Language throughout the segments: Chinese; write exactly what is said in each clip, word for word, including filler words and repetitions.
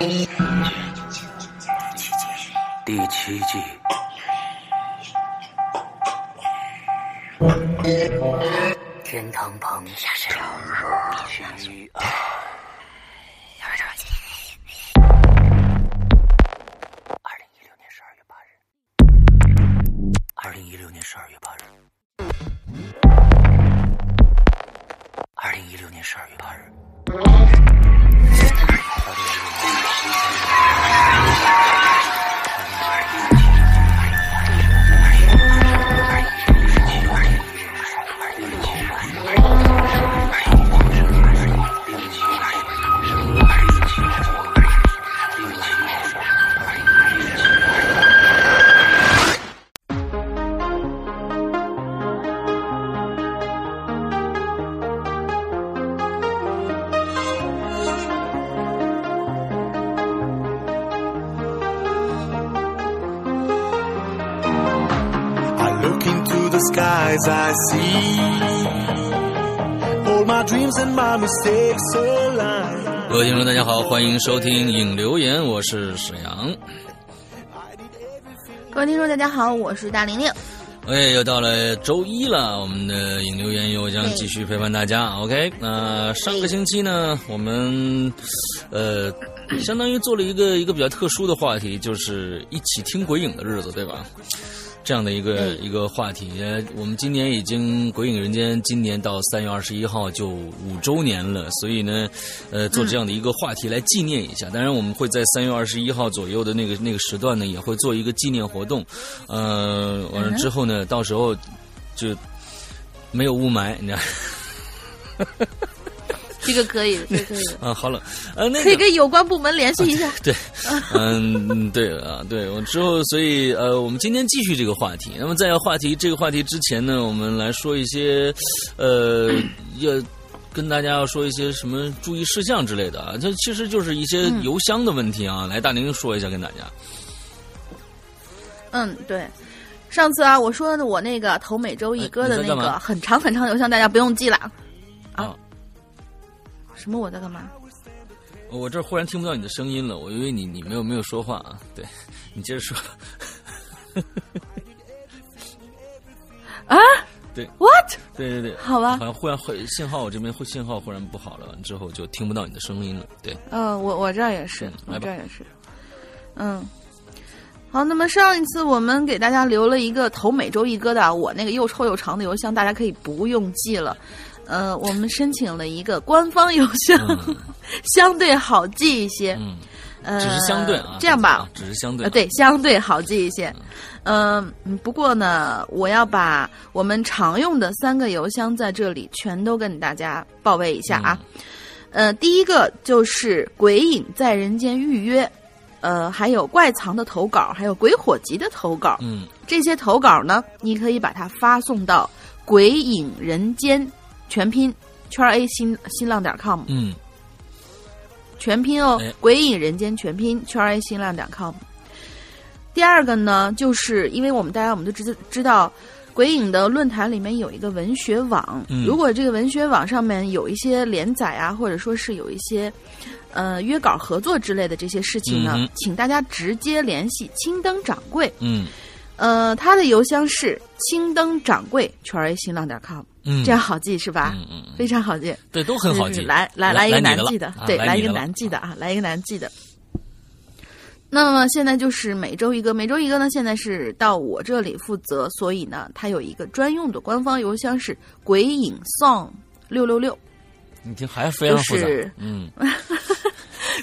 第七季。天堂旁下山。相遇啊！二零一六年十二月八日。二零一六年十二月八日。二零一六年十二月八日。Skies I see, all my dreams and my mistakes align. 各位听众，大家好，欢迎收听影留言，我是沈阳。各位听众，大家好，我是大玲玲。哎，又到了周一了，我们的影留言又将继续陪伴大家。OK， 那、呃、上个星期呢，我们呃。相当于做了一个一个比较特殊的话题，就是一起听鬼影的日子，对吧？这样的一个、嗯、一个话题，我们今年已经鬼影人间今年到三月二十一号就五周年了，所以呢，呃，做这样的一个话题来纪念一下。嗯、当然，我们会在三月二十一号左右的那个那个时段呢，也会做一个纪念活动。呃，完了之后呢，到时候就没有雾霾，你知道。这个可以，这个可以啊，好了，呃，那个、可以跟有关部门联系一下。啊、对，嗯，对啊，对，我之后，所以呃，我们今天继续这个话题。那么在话题这个话题之前呢，我们来说一些，呃，要跟大家要说一些什么注意事项之类的啊。这其实就是一些邮箱的问题啊。嗯、来，大宁说一下跟大家。嗯，对。上次啊，我说的我那个投每周一歌的那个很长很长邮箱，大家不用记了啊。哦什么？我在干嘛？我这忽然听不到你的声音了，我以为你你没有没有说话啊。对，你接着说。啊？对 ，what？ 对对对，好吧。好像忽然信号，我这边信号忽然不好了，之后就听不到你的声音了。对。嗯、呃，我我这儿也是，我这儿也是。嗯，好。那么上一次我们给大家留了一个投每周一歌的，我那个又臭又长的邮箱，大家可以不用记了。呃，我们申请了一个官方邮箱，嗯、相对好记一些。嗯，呃，只是相对啊。这样吧，只是相对、啊呃。对，相对好记一些。嗯、呃，不过呢，我要把我们常用的三个邮箱在这里全都跟大家报备一下啊。嗯、呃，第一个就是《鬼影在人间》预约，呃，还有怪藏的投稿，还有鬼火集的投稿。嗯，这些投稿呢，你可以把它发送到《鬼影人间》。全拼圈 A 新新浪点 com， 嗯，全拼哦，哎、鬼影人间全拼圈 A 新浪点 com。第二个呢，就是因为我们大家我们都知知道，鬼影的论坛里面有一个文学网，嗯、如果这个文学网上面有一些连载啊，或者说是有一些呃约稿合作之类的这些事情呢，嗯、请大家直接联系青灯掌柜，嗯，呃，他的邮箱是青灯掌柜圈 A 新浪点 com。嗯，这样好记是吧？嗯嗯，非常好记。对，都很好记。来来来，一个难记的，对，来一个难记的啊，来一个难记的。那么现在就是每周一个，每周一个呢，现在是到我这里负责，所以呢，它有一个专用的官方邮箱是鬼影 song 六六六。你听，还非常复杂。嗯，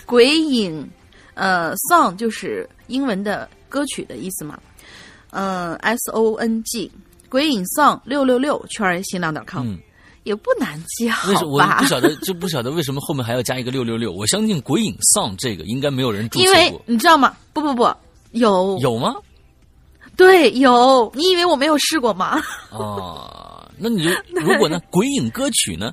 鬼影呃 song 就是英文的歌曲的意思嘛，嗯 ，s o n g。鬼影丧六六六圈新浪 .com、嗯、也不难记，好吧？我不晓得，就不晓得为什么后面还要加一个六六六。我相信鬼影丧这个应该没有人注册过，因为你知道吗？不不不，有有吗？对，有。你以为我没有试过吗？啊，那你就如果呢？鬼影歌曲呢？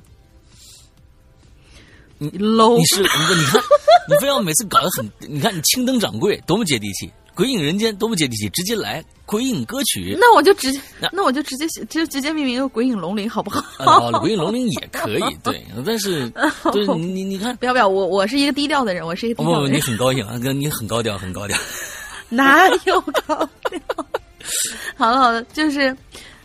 你 low， 你是你看，你非要每次搞得很，你看你青灯掌柜多么接地气，鬼影人间多么接地气，直接来鬼影歌曲，那我就直接，那我就直接就直接命名《鬼影龙鳞》好不好？哦，《鬼影龙鳞》也可以，对，但是就是你你看，不要不要，我我是一个低调的人，我是一个低调的人。哦，你很高兴啊，哥，你很高调，很高调。哪有高调？好了好了，就是，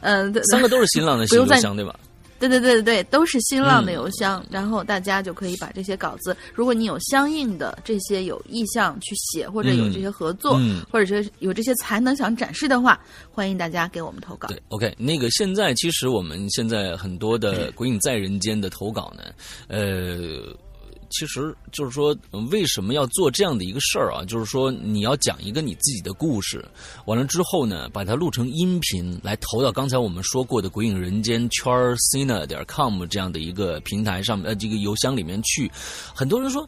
嗯、呃，三个都是新浪的邮箱对吧？对对对对对，都是新浪的邮箱、嗯，然后大家就可以把这些稿子，如果你有相应的这些有意向去写，或者有这些合作，嗯嗯、或者是有这些才能想展示的话，欢迎大家给我们投稿。对 ，OK， 那个现在其实我们现在很多的《鬼影在人间》的投稿呢，呃。其实就是说，为什么要做这样的一个事儿啊？就是说，你要讲一个你自己的故事，完了之后呢，把它录成音频来投到刚才我们说过的《鬼影人间》圈 cine 点 com 这样的一个平台上面，呃，这个邮箱里面去。很多人说，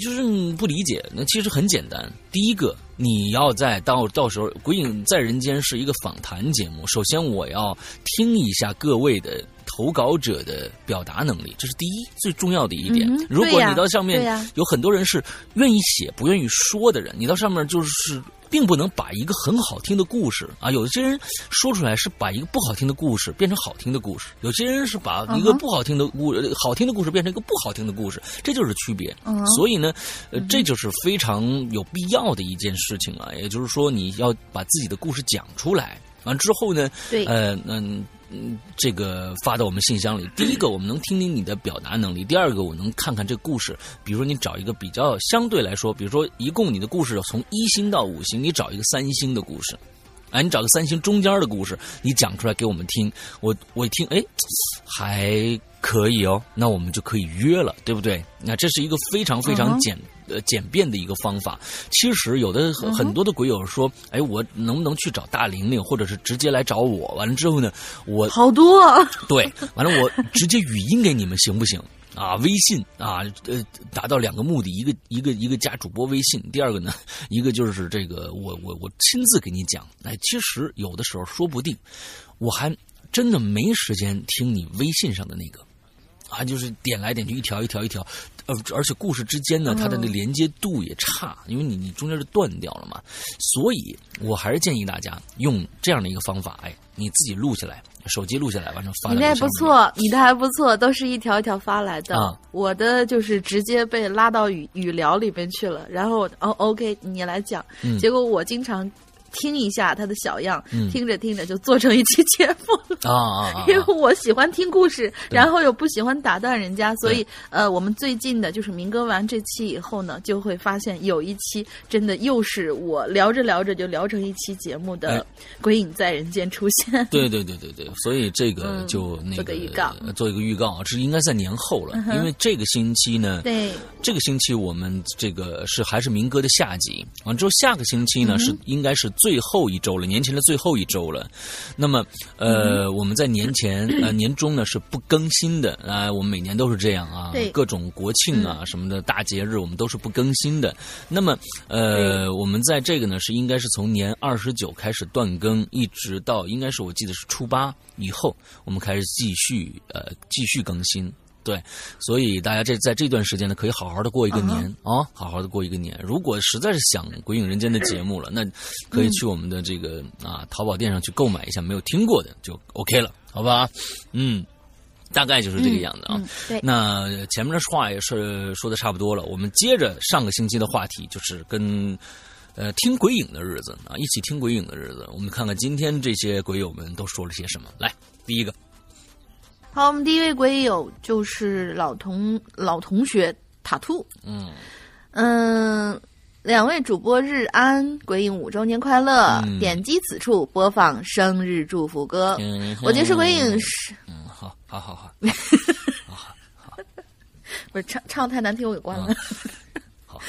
就是不理解。那其实很简单，第一个。你要在到到时候，《鬼影在人间》是一个访谈节目。首先，我要听一下各位的投稿者的表达能力，这是第一最重要的一点。嗯、如果你到上面、啊、有很多人是愿意写不愿意说的人，你到上面就是并不能把一个很好听的故事啊，有些人说出来是把一个不好听的故事变成好听的故事，有些人是把一个不好听的故、uh-huh. 好听的故事变成一个不好听的故事，这就是区别。Uh-huh. 所以呢，呃，这就是非常有必要的一件事。事情啊，也就是说，你要把自己的故事讲出来，完之后呢，对，呃，嗯、呃，这个发到我们信箱里。第一个，我们能听听你的表达能力；第二个，我能看看这故事。比如说，你找一个比较相对来说，比如说，一共你的故事从一星到五星，你找一个三星的故事。哎，你找个三星中间的故事，你讲出来给我们听，我我一听，哎，还可以哦，那我们就可以约了，对不对？那这是一个非常非常简、uh-huh. 呃简便的一个方法。其实有的很多的鬼友说，哎，我能不能去找大玲玲，或者是直接来找我？完了之后呢，我好多、啊、对，完了我直接语音给你们行不行？啊，微信啊，呃，达到两个目的，一个一个一个加主播微信，第二个呢，一个就是这个我我我亲自给你讲。哎，其实有的时候说不定，我还真的没时间听你微信上的那个，啊，就是点来点去一条一条一条，呃，而且故事之间呢，它的那连接度也差，因为你你中间就断掉了嘛，所以我还是建议大家用这样的一个方法，哎，你自己录下来。手机录下来，完成发。你的还不错，你的还不错，都是一条一条发来的。嗯、我的就是直接被拉到语语聊里边去了，然后哦 ，OK， 你来讲、嗯。结果我经常听一下他的小样，嗯、听着听着就做成一期节目了。啊啊啊啊！因为我喜欢听故事，然后又不喜欢打断人家，所以呃，我们最近的就是民歌完这期以后呢，就会发现有一期真的又是我聊着聊着就聊成一期节目的《鬼影在人间》出现。对对对对对，所以这个就那个、嗯、做个预告，做一个预告，这应该在年后了、嗯，因为这个星期呢，对，这个星期我们这个是还是民歌的下集，完之后下个星期呢、嗯、是应该是。最后一周了，年前的最后一周了。那么，呃，嗯、我们在年前、呃、年中呢是不更新的啊、呃。我们每年都是这样啊，各种国庆啊、嗯、什么的大节日，我们都是不更新的。那么，呃，我们在这个呢是应该是从年二十九开始断更，一直到应该是我记得是初八以后，我们开始继续呃继续更新。对，所以大家这在这段时间呢，可以好好的过一个年啊、uh-huh. 哦，好好的过一个年。如果实在是想《鬼影人间》的节目了，那可以去我们的这个、嗯、啊淘宝店上去购买一下，没有听过的就 OK 了，好吧？嗯，大概就是这个样子啊。嗯嗯、对，那前面的话也是说的差不多了，我们接着上个星期的话题，就是跟。呃，听鬼影的日子啊，一起听鬼影的日子，我们看看今天这些鬼友们都说了些什么。来，第一个。好，我们第一位鬼友就是老同老同学塔兔。嗯嗯，两位主播日安，鬼影五周年快乐！嗯、点击此处播放生日祝福歌。嗯、我觉得是鬼影是。嗯，好，好好好，好好好。不是唱唱太难听，我给关了。嗯、好。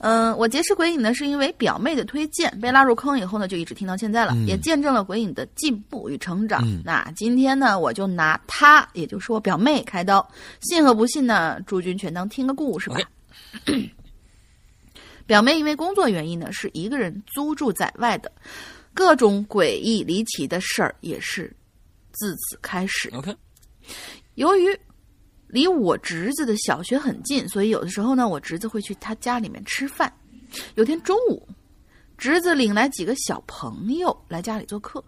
嗯，我结识鬼影呢，是因为表妹的推荐，被拉入坑以后呢，就一直听到现在了，嗯、也见证了鬼影的进步与成长、嗯。那今天呢，我就拿她，也就是我表妹开刀，信和不信呢，诸君全当听个故事吧。Okay. 表妹因为工作原因呢，是一个人租住在外的，各种诡异离奇的事儿也是自此开始。OK， 由于。离我侄子的小学很近，所以有的时候呢，我侄子会去他家里面吃饭。有天中午，侄子领来几个小朋友来家里做客。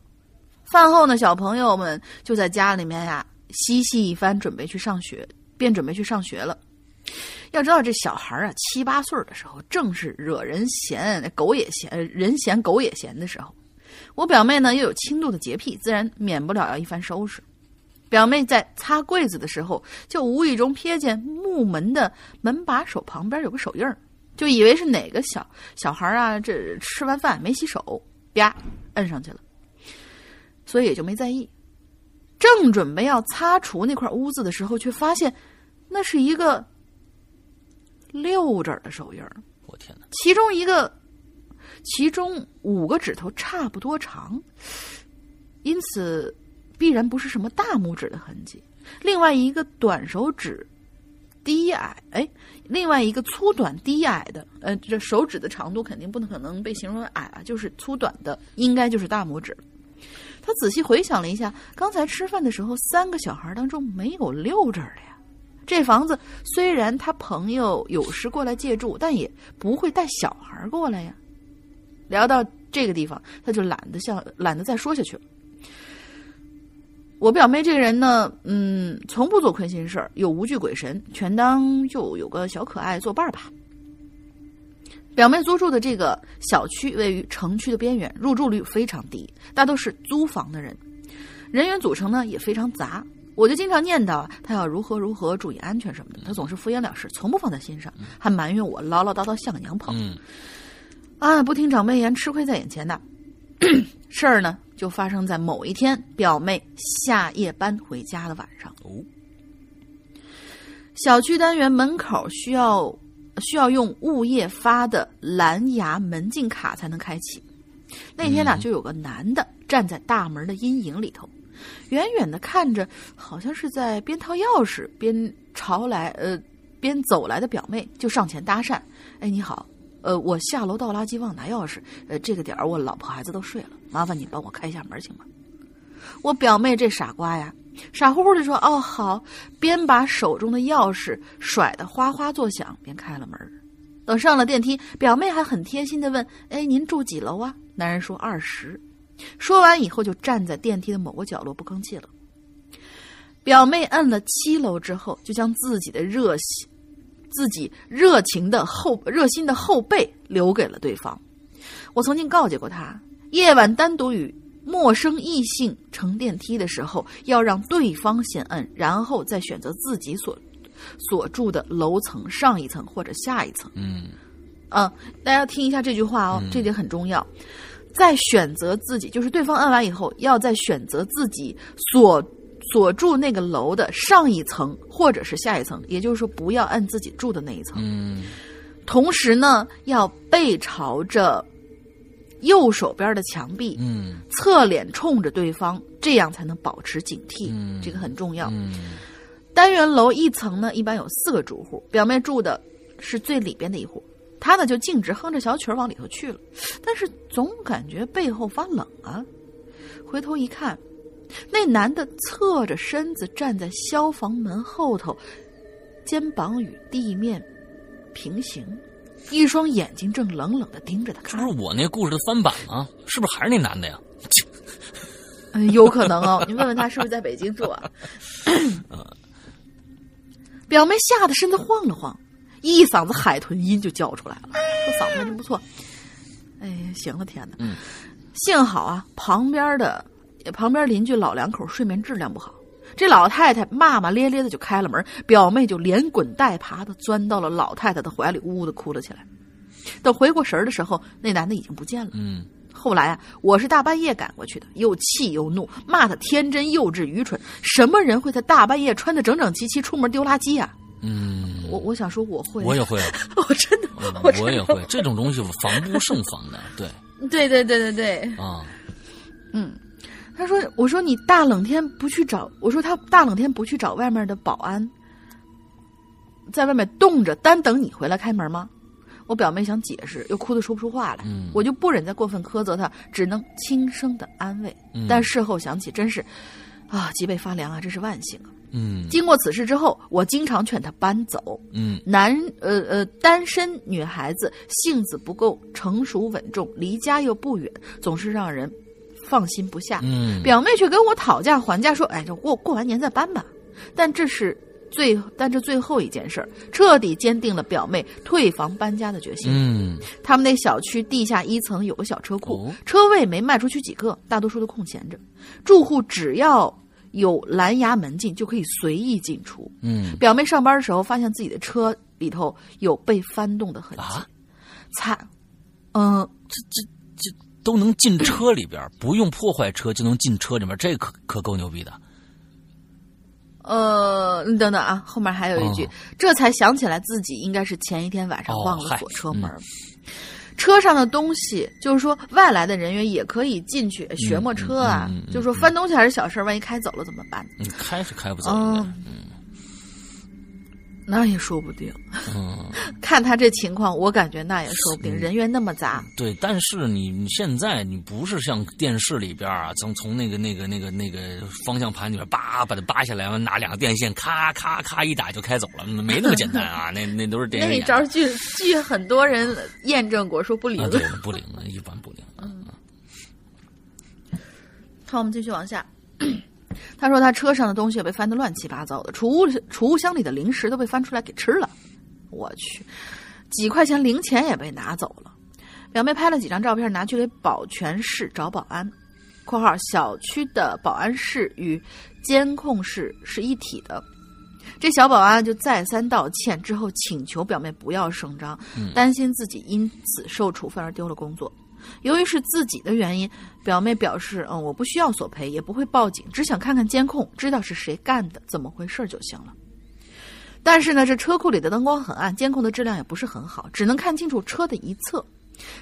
饭后呢，小朋友们就在家里面呀、啊、嬉戏一番，准备去上学，便准备去上学了。要知道这小孩啊，七八岁的时候正是惹人嫌狗也嫌人嫌狗也嫌的时候。我表妹呢又有轻度的洁癖，自然免不了要一番收拾。表妹在擦柜子的时候，就无意中瞥见木门的门把手旁边有个手印，就以为是哪个小小孩啊这吃完饭没洗手，啪摁上去了，所以也就没在意。正准备要擦除那块污渍的时候，却发现那是一个六指的手印。我天哪！其中一个，其中五个指头差不多长，因此必然不是什么大拇指的痕迹。另外一个短手指低矮，哎，另外一个粗短低矮的，呃，这手指的长度肯定不可能被形容为矮啊，就是粗短的，应该就是大拇指。他仔细回想了一下，刚才吃饭的时候，三个小孩当中没有六指的呀。这房子虽然他朋友有时过来借住，但也不会带小孩过来呀。聊到这个地方，他就懒得像懒得再说下去了。我表妹这个人呢，嗯，从不做亏心事儿，有无惧鬼神，全当就有个小可爱作伴吧。表妹租住的这个小区位于城区的边缘，入住率非常低，大都是租房的人，人员组成呢也非常杂。我就经常念叨他要如何如何注意安全什么的，他总是敷衍了事，从不放在心上，还埋怨我唠唠叨叨像个娘炮。嗯，啊，不听长辈言，吃亏在眼前的。事儿呢，就发生在某一天表妹下夜班回家的晚上。哦，小区单元门口需要需要用物业发的蓝牙门禁卡才能开启。那天呢，就有个男的站在大门的阴影里头。远远的看着，好像是在边掏钥匙边朝来呃边走来的表妹，就上前搭讪：“哎，你好，呃，我下楼倒垃圾忘拿钥匙，呃，这个点儿我老婆孩子都睡了，麻烦你帮我开一下门行吗？”我表妹这傻瓜呀，傻乎乎的说：“哦，好。”边把手中的钥匙甩得哗哗作响，边开了门。等上了电梯，表妹还很贴心的问：“哎，您住几楼啊？”男人说：“二十。”说完以后就站在电梯的某个角落不吭气了。表妹摁了七楼之后，就将自己的热心自己热情的后热心的后背留给了对方。我曾经告诫过他，夜晚单独与陌生异性乘电梯的时候，要让对方先摁，然后再选择自己所所住的楼层上一层或者下一层。嗯，啊，大家听一下这句话哦，这点很重要。再选择自己，就是对方按完以后，要再选择自己所所住那个楼的上一层或者是下一层，也就是说不要按自己住的那一层。嗯。同时呢，要背朝着右手边的墙壁，嗯，侧脸冲着对方，这样才能保持警惕。嗯，这个很重要。嗯。单元楼一层呢，一般有四个住户，表妹住的是最里边的一户。他呢就径直哼着小曲往里头去了，但是总感觉背后发冷啊。回头一看，那男的侧着身子站在消防门后头，肩膀与地面平行，一双眼睛正冷冷地盯着他看。这不是我那故事的翻版吗？是不是还是那男的呀？有可能哦，你问问他是不是在北京住啊？表妹吓得身子晃了晃，一嗓子海豚音就叫出来了，说嗓子还真不错。哎呀，行了，天哪！嗯，幸好啊，旁边的旁边邻居老两口睡眠质量不好，这老太太骂骂咧咧的就开了门，表妹就连滚带爬的钻到了老太太的怀里，呜呜的哭了起来。等回过神的时候，那男的已经不见了。嗯，后来啊，我是大半夜赶过去的，又气又怒，骂他天真、幼稚、愚蠢，什么人会在大半夜穿得整整齐齐出门丢垃圾啊？嗯，我我想说我会，我也会，我真的，我真的我也会这种东西，防不胜防的，对，对对对对对，啊，嗯，他说，我说你大冷天不去找，我说他大冷天不去找外面的保安，在外面冻着，单等你回来开门吗？我表妹想解释，又哭得说不出话来，嗯，我就不忍再过分苛责他，只能轻声的安慰，嗯，但事后想起，真是。啊，脊背发凉啊，这是万幸啊。嗯，经过此事之后，我经常劝她搬走。嗯，男呃呃单身女孩子性子不够成熟稳重，离家又不远，总是让人放心不下。嗯，表妹却跟我讨价还价说：“哎，就过过完年再搬吧。”但这是最但这最后一件事儿，彻底坚定了表妹退房搬家的决心。嗯，他们那小区地下一层有个小车库，哦、车位没卖出去几个，大多数都空闲着，住户只要有蓝牙门禁就可以随意进出。嗯，表妹上班的时候发现自己的车里头有被翻动的痕迹，啊、才，嗯、呃，这这这都能进车里边，不用破坏车就能进车里面，这可可够牛逼的。呃，你等等啊，后面还有一句，哦、这才想起来自己应该是前一天晚上忘了锁车门。哦嗯、车上的东西，就是说外来的人员也可以进去学摸车啊，嗯嗯嗯、就是说翻东西还是小事，万一开走了怎么办？你开是开不走的，嗯，嗯那也说不定。嗯，看他这情况，我感觉那也说不定，嗯、人员那么杂。对，但是你你现在你不是像电视里边啊，从从那个那个那个那个方向盘里边叭把它扒下来，拿两个电线咔咔咔一打就开走了，没那么简单啊！那那都是电视演的。那一招据据很多人验证过，说不灵、啊。对，不灵，一般不灵。嗯。好，我们继续往下。他说他车上的东西也被翻得乱七八糟的，储物储物箱里的零食都被翻出来给吃了，我去，几块钱零钱也被拿走了。表妹拍了几张照片拿去给保全室找保安，括号小区的保安室与监控室是一体的。这小保安就再三道歉之后请求表妹不要声张，嗯、担心自己因此受处分而丢了工作。由于是自己的原因，表妹表示：“嗯，我不需要索赔，也不会报警，只想看看监控，知道是谁干的，怎么回事就行了。”但是呢，这车库里的灯光很暗，监控的质量也不是很好，只能看清楚车的一侧。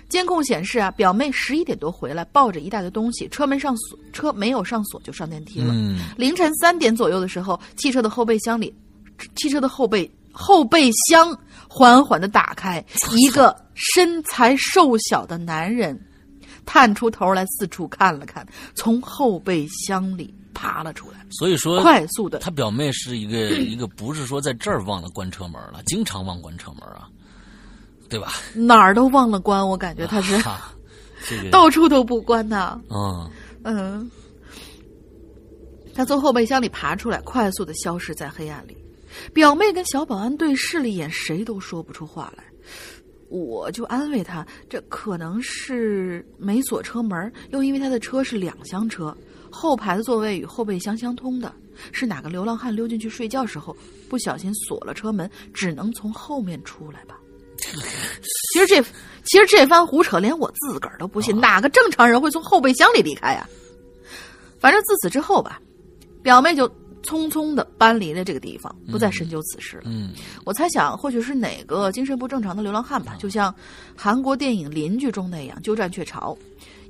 监控显示啊，表妹十一点多回来，抱着一大堆东西，车没上锁，车没有上锁就上电梯了。嗯、凌晨三点左右的时候，汽车的后备箱里，汽车的后备后备箱缓缓地打开，一个身材瘦小的男人探出头来四处看了看，从后备箱里爬了出来。所以说快速的，他表妹是一个一个不是说在这儿忘了关车门了，经常忘关车门啊，对吧？哪儿都忘了关，我感觉他是、啊这个、到处都不关呐。嗯嗯，他从后备箱里爬出来，快速的消失在黑暗里。表妹跟小保安对视了一眼，谁都说不出话来。我就安慰她，这可能是没锁车门，又因为她的车是两厢车，后排的座位与后备箱相通的，是哪个流浪汉溜进去睡觉时候不小心锁了车门，只能从后面出来吧。其实这其实这番胡扯连我自个儿都不信，哪个正常人会从后备箱里离开呀？反正自此之后吧，表妹就匆匆的搬离了这个地方，不再深究此事了。嗯，嗯我猜想或许是哪个精神不正常的流浪汉吧，就像韩国电影《邻居》中那样鸠占鹊巢。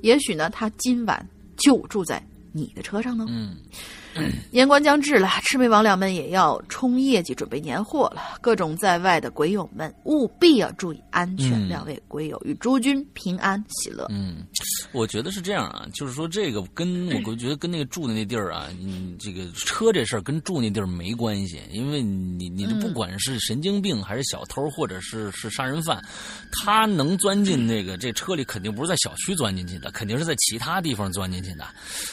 也许呢，他今晚就住在你的车上呢。嗯，嗯年关将至了，魑魅魍魉们也要冲业绩，准备年货了。各种在外的鬼友们务必要注意安全，嗯、两位鬼友与诸君平安喜乐。嗯，我觉得是这样啊，就是说这个跟我觉得跟那个住的那地儿啊，你这个车这事儿跟住那地儿没关系，因为你你不管是神经病还是小偷或者是是杀人犯，他能钻进那个这车里，肯定不是在小区钻进去的，肯定是在其他地方钻进去的。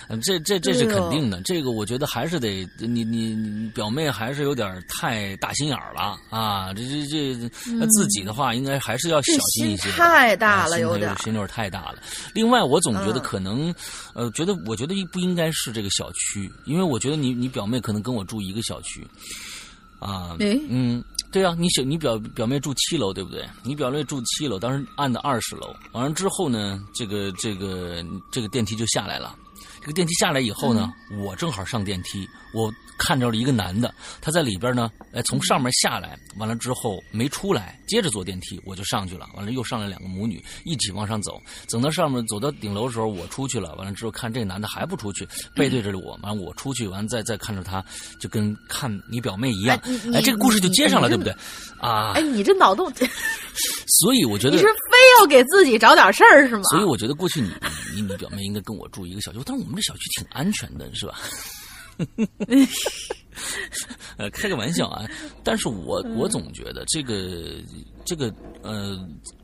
嗯，这这这是肯定的。这个我觉得还是得你你你表妹还是有点太大心眼了啊！这这这，那自己的话应该还是要小心一些。太大了，有点心有点太大了。另外。我总觉得可能，呃，觉得我觉得不应该是这个小区，因为我觉得你你表妹可能跟我住一个小区，啊，嗯，对啊，你小你表表妹住七楼对不对？你表妹住七楼，当时按的二十楼，完了之后呢，这个这个这个电梯就下来了。这个电梯下来以后呢，嗯、我正好上电梯，我看着了一个男的，他在里边呢，哎，从上面下来，完了之后没出来，接着坐电梯，我就上去了，完了又上来两个母女一起往上走，等到上面走到顶楼的时候，我出去了，完了之后看这个男的还不出去，背对着我，完了我出去，完了再再看着他，就跟看你表妹一样，哎，哎这个故事就接上了，对不对？啊，哎，你这脑洞，所以我觉得你是非要给自己找点事儿是吗？所以我觉得过去你你你表妹应该跟我住一个小区，但是我们。这小区挺安全的，是吧？呃，开个玩笑啊！但是我我总觉得这个这个呃，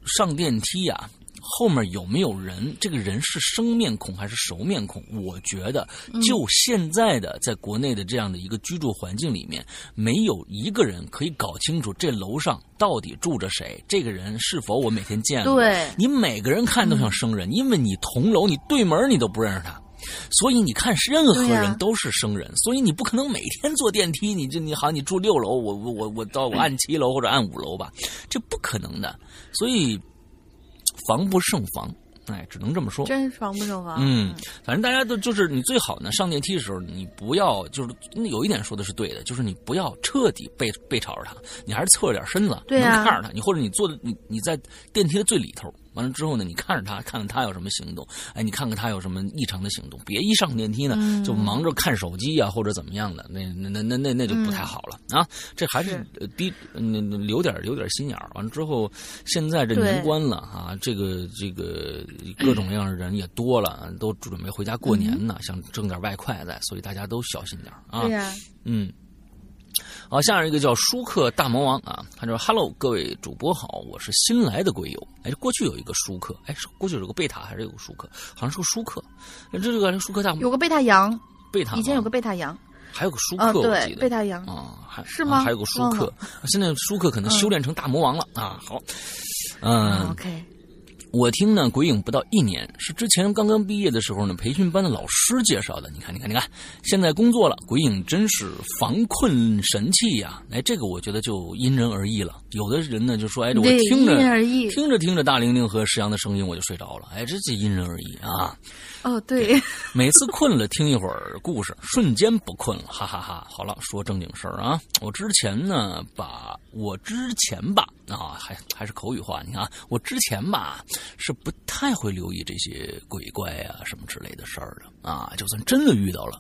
上电梯啊，后面有没有人？这个人是生面孔还是熟面孔？我觉得就现在的在国内的这样的一个居住环境里面，没有一个人可以搞清楚这楼上到底住着谁，这个人是否我每天见过？对，你每个人看都像生人，嗯、因为你同楼，你对门你都不认识他。所以你看，任何人都是生人，啊、所以你不可能每天坐电梯。你就你好，你住六楼，我我我我到我按七楼或者按五楼吧，这不可能的。所以防不胜防，哎，只能这么说，真防不胜防。嗯，反正大家都就是你最好呢，上电梯的时候你不要就是有一点说的是对的，就是你不要彻底背背朝着他，你还是侧着点身子，对啊、能看着他。你或者你坐你你在电梯的最里头。完了之后呢，你看着他，看看他有什么行动，哎，你看看他有什么异常的行动，别一上电梯呢、嗯、就忙着看手机啊或者怎么样的，那那那那那就不太好了、嗯、啊。这还是低，留点留点心眼儿。完了之后，现在这年关了啊，这个这个各种各样的人也多了，都准备回家过年呢，嗯、想挣点外快来，所以大家都小心点啊。对呀、啊，嗯。好，下一个叫舒克大魔王啊，他说 ：“Hello， 各位主播好，我是新来的鬼友。哎，过去有一个舒克，哎，过去有个贝塔还是有个舒克，好像是个舒克。这这个舒克大有个贝塔羊，贝塔以前有个贝塔羊，还有个舒克，哦、对我记得贝塔羊啊，还是吗、啊？还有个舒克，现在舒克可能修炼成大魔王了、嗯、啊。好，嗯 ，OK。”我听呢，鬼影不到一年，是之前刚刚毕业的时候呢，培训班的老师介绍的。你看，你看，你看，现在工作了，鬼影真是防困神器呀、啊！哎，这个我觉得就因人而异了。有的人呢就说，哎，我听着听着听着大玲玲和石阳的声音，我就睡着了。哎，这就因人而异啊。哦， 对, 对，每次困了听一会儿故事，瞬间不困了，哈哈哈！好了，说正经事儿啊，我之前呢，把我之前吧啊，还还是口语化，你看，我之前吧。是不太会留意这些鬼怪啊什么之类的事儿的啊，就算真的遇到了，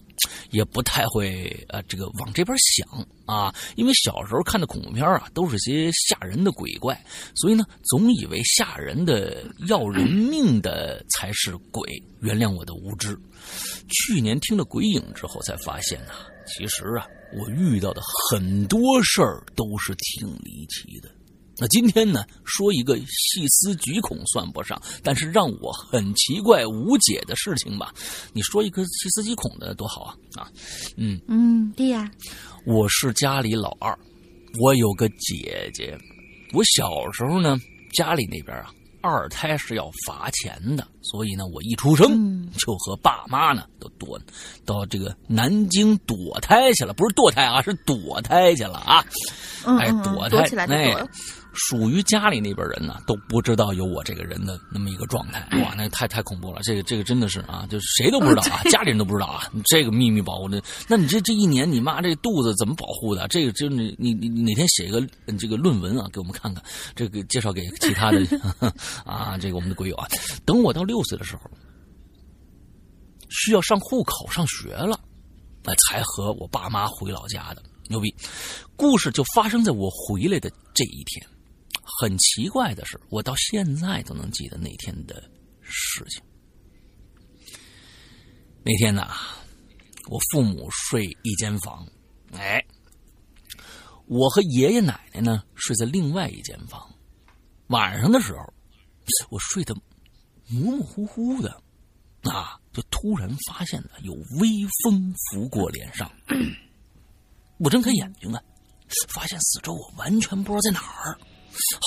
也不太会啊这个往这边想啊，因为小时候看的恐怖片啊，都是些吓人的鬼怪，所以呢，总以为吓人的、要人命的才是鬼。原谅我的无知。去年听了《鬼影》之后，才发现啊，其实啊，我遇到的很多事儿都是挺离奇的。那今天呢，说一个细思极恐算不上，但是让我很奇怪无解的事情吧。你说一个细思极恐的多好啊啊，嗯嗯，对呀、啊。我是家里老二，我有个姐姐。我小时候呢，家里那边啊，二胎是要罚钱的，所以呢，我一出生就和爸妈呢都躲到这个南京躲胎去了，不是堕胎啊，是躲胎去了啊。嗯嗯哎，躲胎，躲起来就躲了。哎属于家里那边人呢、啊，都不知道有我这个人的那么一个状态，哇，那太太恐怖了，这个这个真的是啊，就谁都不知道啊，家里人都不知道啊，这个秘密保护的，那你这这一年你妈这肚子怎么保护的？这个就你你你哪天写一个这个论文啊，给我们看看，这个介绍给其他的啊，这个我们的鬼友啊，等我到六岁的时候，需要上户口上学了，那才和我爸妈回老家的，牛逼，故事就发生在我回来的这一天。很奇怪的是，我到现在都能记得那天的事情。那天呢、啊，我父母睡一间房，哎，我和爷爷奶奶呢睡在另外一间房。晚上的时候，我睡得模模糊糊的，啊，就突然发现了有微风拂过脸上。我睁开眼睛啊，发现四周我完全不知道在哪儿。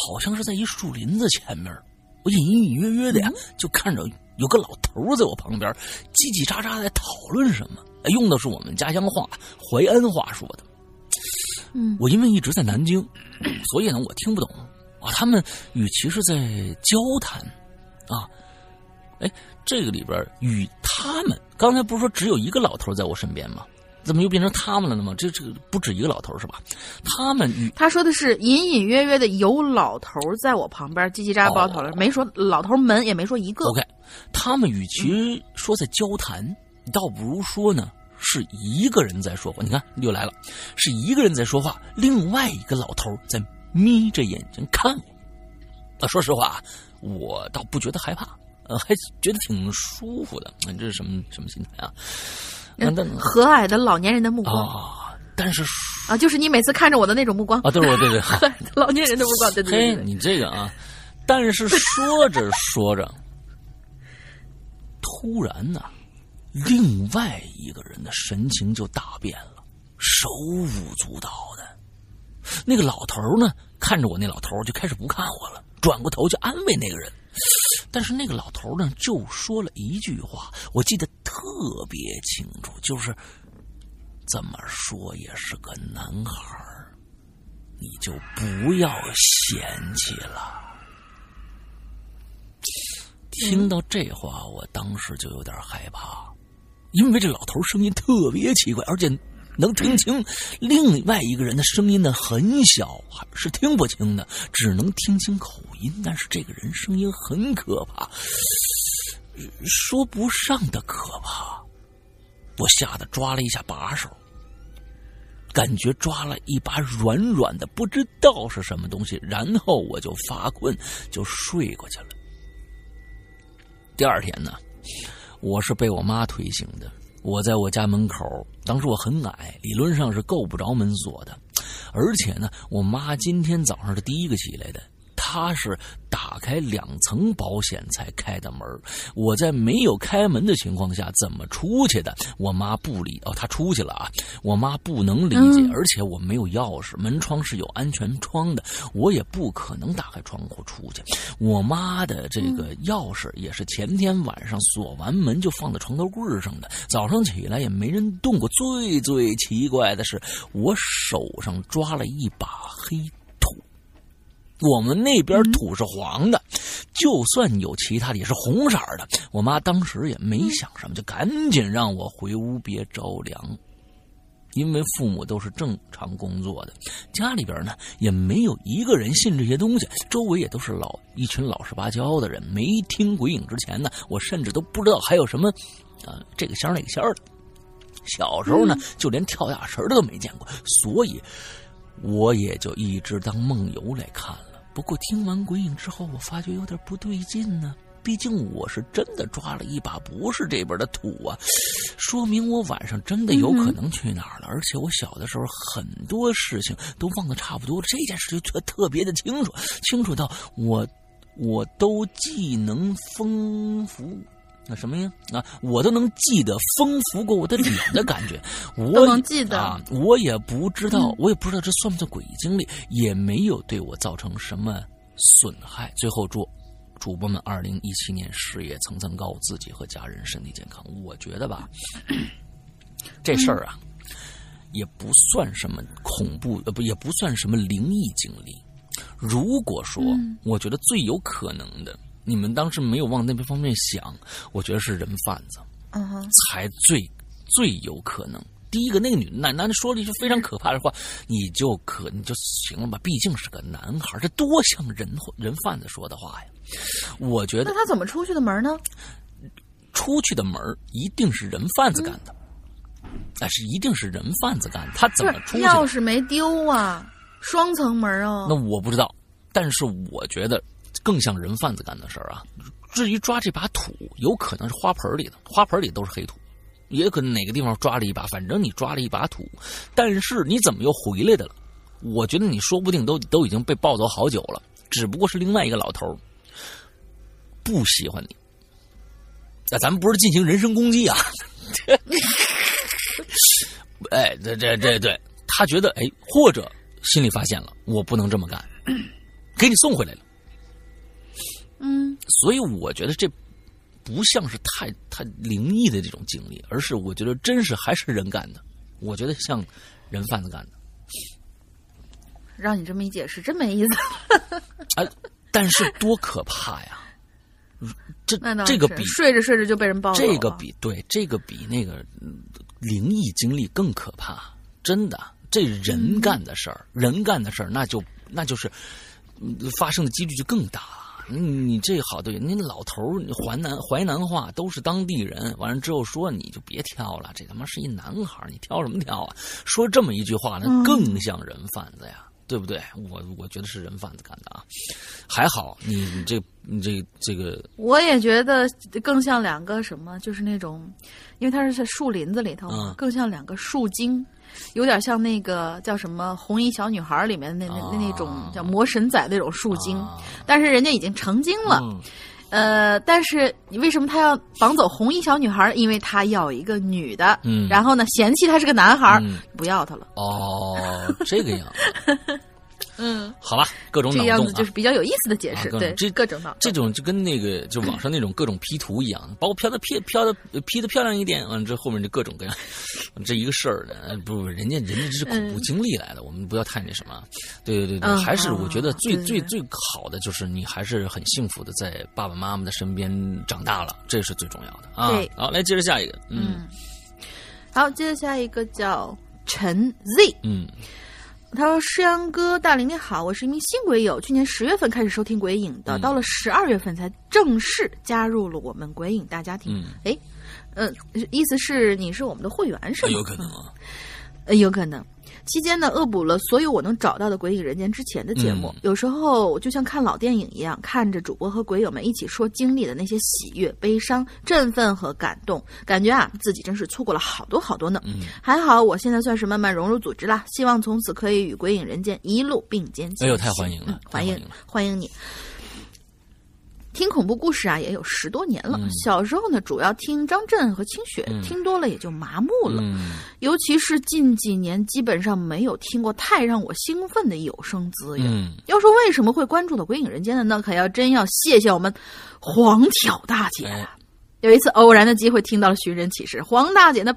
好像是在一树林子前面，我隐隐约约的呀，就看着有个老头在我旁边叽叽喳喳在讨论什么，用的是我们家乡话淮安话说的。嗯，我因为一直在南京，所以呢我听不懂啊。他们与其是在交谈啊，哎，这个里边与他们，刚才不是说只有一个老头在我身边吗？怎么又变成他们了呢吗？这这不止一个老头是吧？他们他说的是隐隐约约的有老头在我旁边叽叽喳喳讨论，没说老头们，也没说一个。OK， 他们与其说在交谈，嗯、倒不如说呢是一个人在说话。你看又来了，是一个人在说话，另外一个老头在眯着眼睛看我。啊，说实话，我倒不觉得害怕，呃，还觉得挺舒服的。这是什么什么心态啊？嗯，和蔼的老年人的目光啊，但是啊，就是你每次看着我的那种目光啊，对对对对，和蔼的老年人的目光，对对对。嘿，你这个啊，但是说着说着，突然呢、啊，另外一个人的神情就大变了，手舞足蹈的。那个老头呢，看着我，那老头就开始不看我了，转过头就安慰那个人。但是那个老头呢，就说了一句话，我记得特别清楚，就是怎么说也是个男孩，你就不要嫌弃了。听到这话，我当时就有点害怕，因为这老头声音特别奇怪，而且能听清另外一个人的声音呢，很小，还是听不清的，只能听清口音。但是这个人声音很可怕，说不上的可怕。我吓得抓了一下把手，感觉抓了一把软软的，不知道是什么东西。然后我就发困，就睡过去了。第二天呢，我是被我妈推醒的。我在我家门口，当时我很矮，理论上是够不着门锁的，而且呢，我妈今天早上是第一个起来的，她是打开两层保险才开的门，我在没有开门的情况下怎么出去的，我妈不理，哦，她出去了啊，我妈不能理解，而且我没有钥匙，门窗是有安全窗的，我也不可能打开窗户出去，我妈的这个钥匙也是前天晚上锁完门就放在床头柜上的，早上起来也没人动过。最最奇怪的是，我手上抓了一把黑土，我们那边土是黄的，就算有其他的也是红色的。我妈当时也没想什么，就赶紧让我回屋别着凉，因为父母都是正常工作的，家里边呢也没有一个人信这些东西，周围也都是老一群老实巴交的人。没听鬼影之前呢，我甚至都不知道还有什么啊、呃、这个仙儿那个仙儿的，小时候呢就连跳大神的都没见过，所以我也就一直当梦游来看了。不过听完鬼影之后，我发觉有点不对劲呢、啊。毕竟我是真的抓了一把不是这边的土啊，说明我晚上真的有可能去哪儿了。而且我小的时候很多事情都忘得差不多了，这件事就特别的清楚，清楚到我我都既能丰富。那什么呀？啊，我都能记得丰富过我的脸的感觉，我能记得啊。我也不知道，我也不知道这算不算鬼经历，也没有对我造成什么损害。最后祝主播们二零一七年事业层层高，自己和家人身体健康。我觉得吧，这事儿啊，也不算什么恐怖，呃，不，也不算什么灵异经历。如果说，我觉得最有可能的。你们当时没有往那边方面想，我觉得是人贩子，嗯哼，才最最有可能。第一个，那个女奶奶说了一句非常可怕的话，你就可你就行了吧，毕竟是个男孩，这多像人人贩子说的话呀！我觉得那他怎么出去的门呢？出去的门一定是人贩子干的，那、嗯、是一定是人贩子干的。他怎么出去的？钥匙没丢啊，双层门哦。那我不知道，但是我觉得。更像人贩子干的事儿啊！至于抓这把土，有可能是花盆里的，花盆里都是黑土，也可能哪个地方抓了一把，反正你抓了一把土，但是你怎么又回来的了？我觉得你说不定都都已经被抱走好久了，只不过是另外一个老头不喜欢你。那、啊、咱们不是进行人身攻击啊！哎，这这这对，他觉得哎，或者心里发现了，我不能这么干，给你送回来了。嗯，所以我觉得这不像是太太灵异的这种经历，而是我觉得真是还是人干的，我觉得像人贩子干的。让你这么一解释，真没意思。哎，但是多可怕呀！这这个比睡着睡着就被人包了，这个比对这个比那个灵异经历更可怕，真的，这人干的事儿，嗯、人干的事儿，那就那就是发生的几率就更大了。你这好对，你老头淮南淮南话都是当地人，完了之后说你就别挑了，这他妈是一男孩，你挑什么挑啊？说这么一句话，那更像人贩子呀！对不对？我我觉得是人贩子干的啊，还好你你这你这这个，我也觉得更像两个什么，就是那种，因为它是在树林子里头，嗯、更像两个树精，有点像那个叫什么《红衣小女孩》里面那那、啊、那种叫魔神仔那种树精，啊、但是人家已经成精了。嗯呃，但是为什么他要绑走红衣小女孩？因为他要一个女的，嗯，然后呢，嫌弃他是个男孩，嗯、不要他了。哦，这个样子，嗯，好吧，各种脑洞、啊、这样子就是比较有意思的解释，啊、对，这各种脑洞，这种就跟那个就网上那种各种 P 图一样，把我 P 的 P P 的 P 的漂亮一点，完这后面就各种各样，这一个事儿的，不，人家人家这是恐怖经历来的，嗯、我们不要太那什么。对对对对，嗯、还是我觉得最、嗯、最最好的就是你还是很幸福的在爸爸妈妈的身边长大了，这是最重要的啊。好，来接着下一个，嗯，嗯好，接着下一个叫陈 Z， 嗯。他说：“诗阳哥，大林你好，我是一名新鬼友，去年十月份开始收听鬼影的，嗯、到了十二月份才正式加入了我们鬼影大家庭。哎、嗯，呃，意思是你是我们的会员是吗？有可能啊，呃，有可能。期间呢，恶补了所有我能找到的《鬼影人间》之前的节目，嗯、有时候就像看老电影一样，看着主播和鬼友们一起说经历的那些喜悦、悲伤、振奋和感动，感觉啊自己真是错过了好多好多呢。嗯、还好我现在算是慢慢融入组织啦，希望从此可以与《鬼影人间》一路并肩前行。哎呦，太欢迎了，嗯、欢迎欢迎你！听恐怖故事啊也有十多年了，嗯、小时候呢主要听张震和清雪，嗯、听多了也就麻木了。嗯、尤其是近几年基本上没有听过太让我兴奋的有声资源。嗯、要说为什么会关注到鬼影人间的呢，可要真要谢谢我们黄挑大姐了。哎、有一次偶然的机会听到了寻人启事，黄大姐那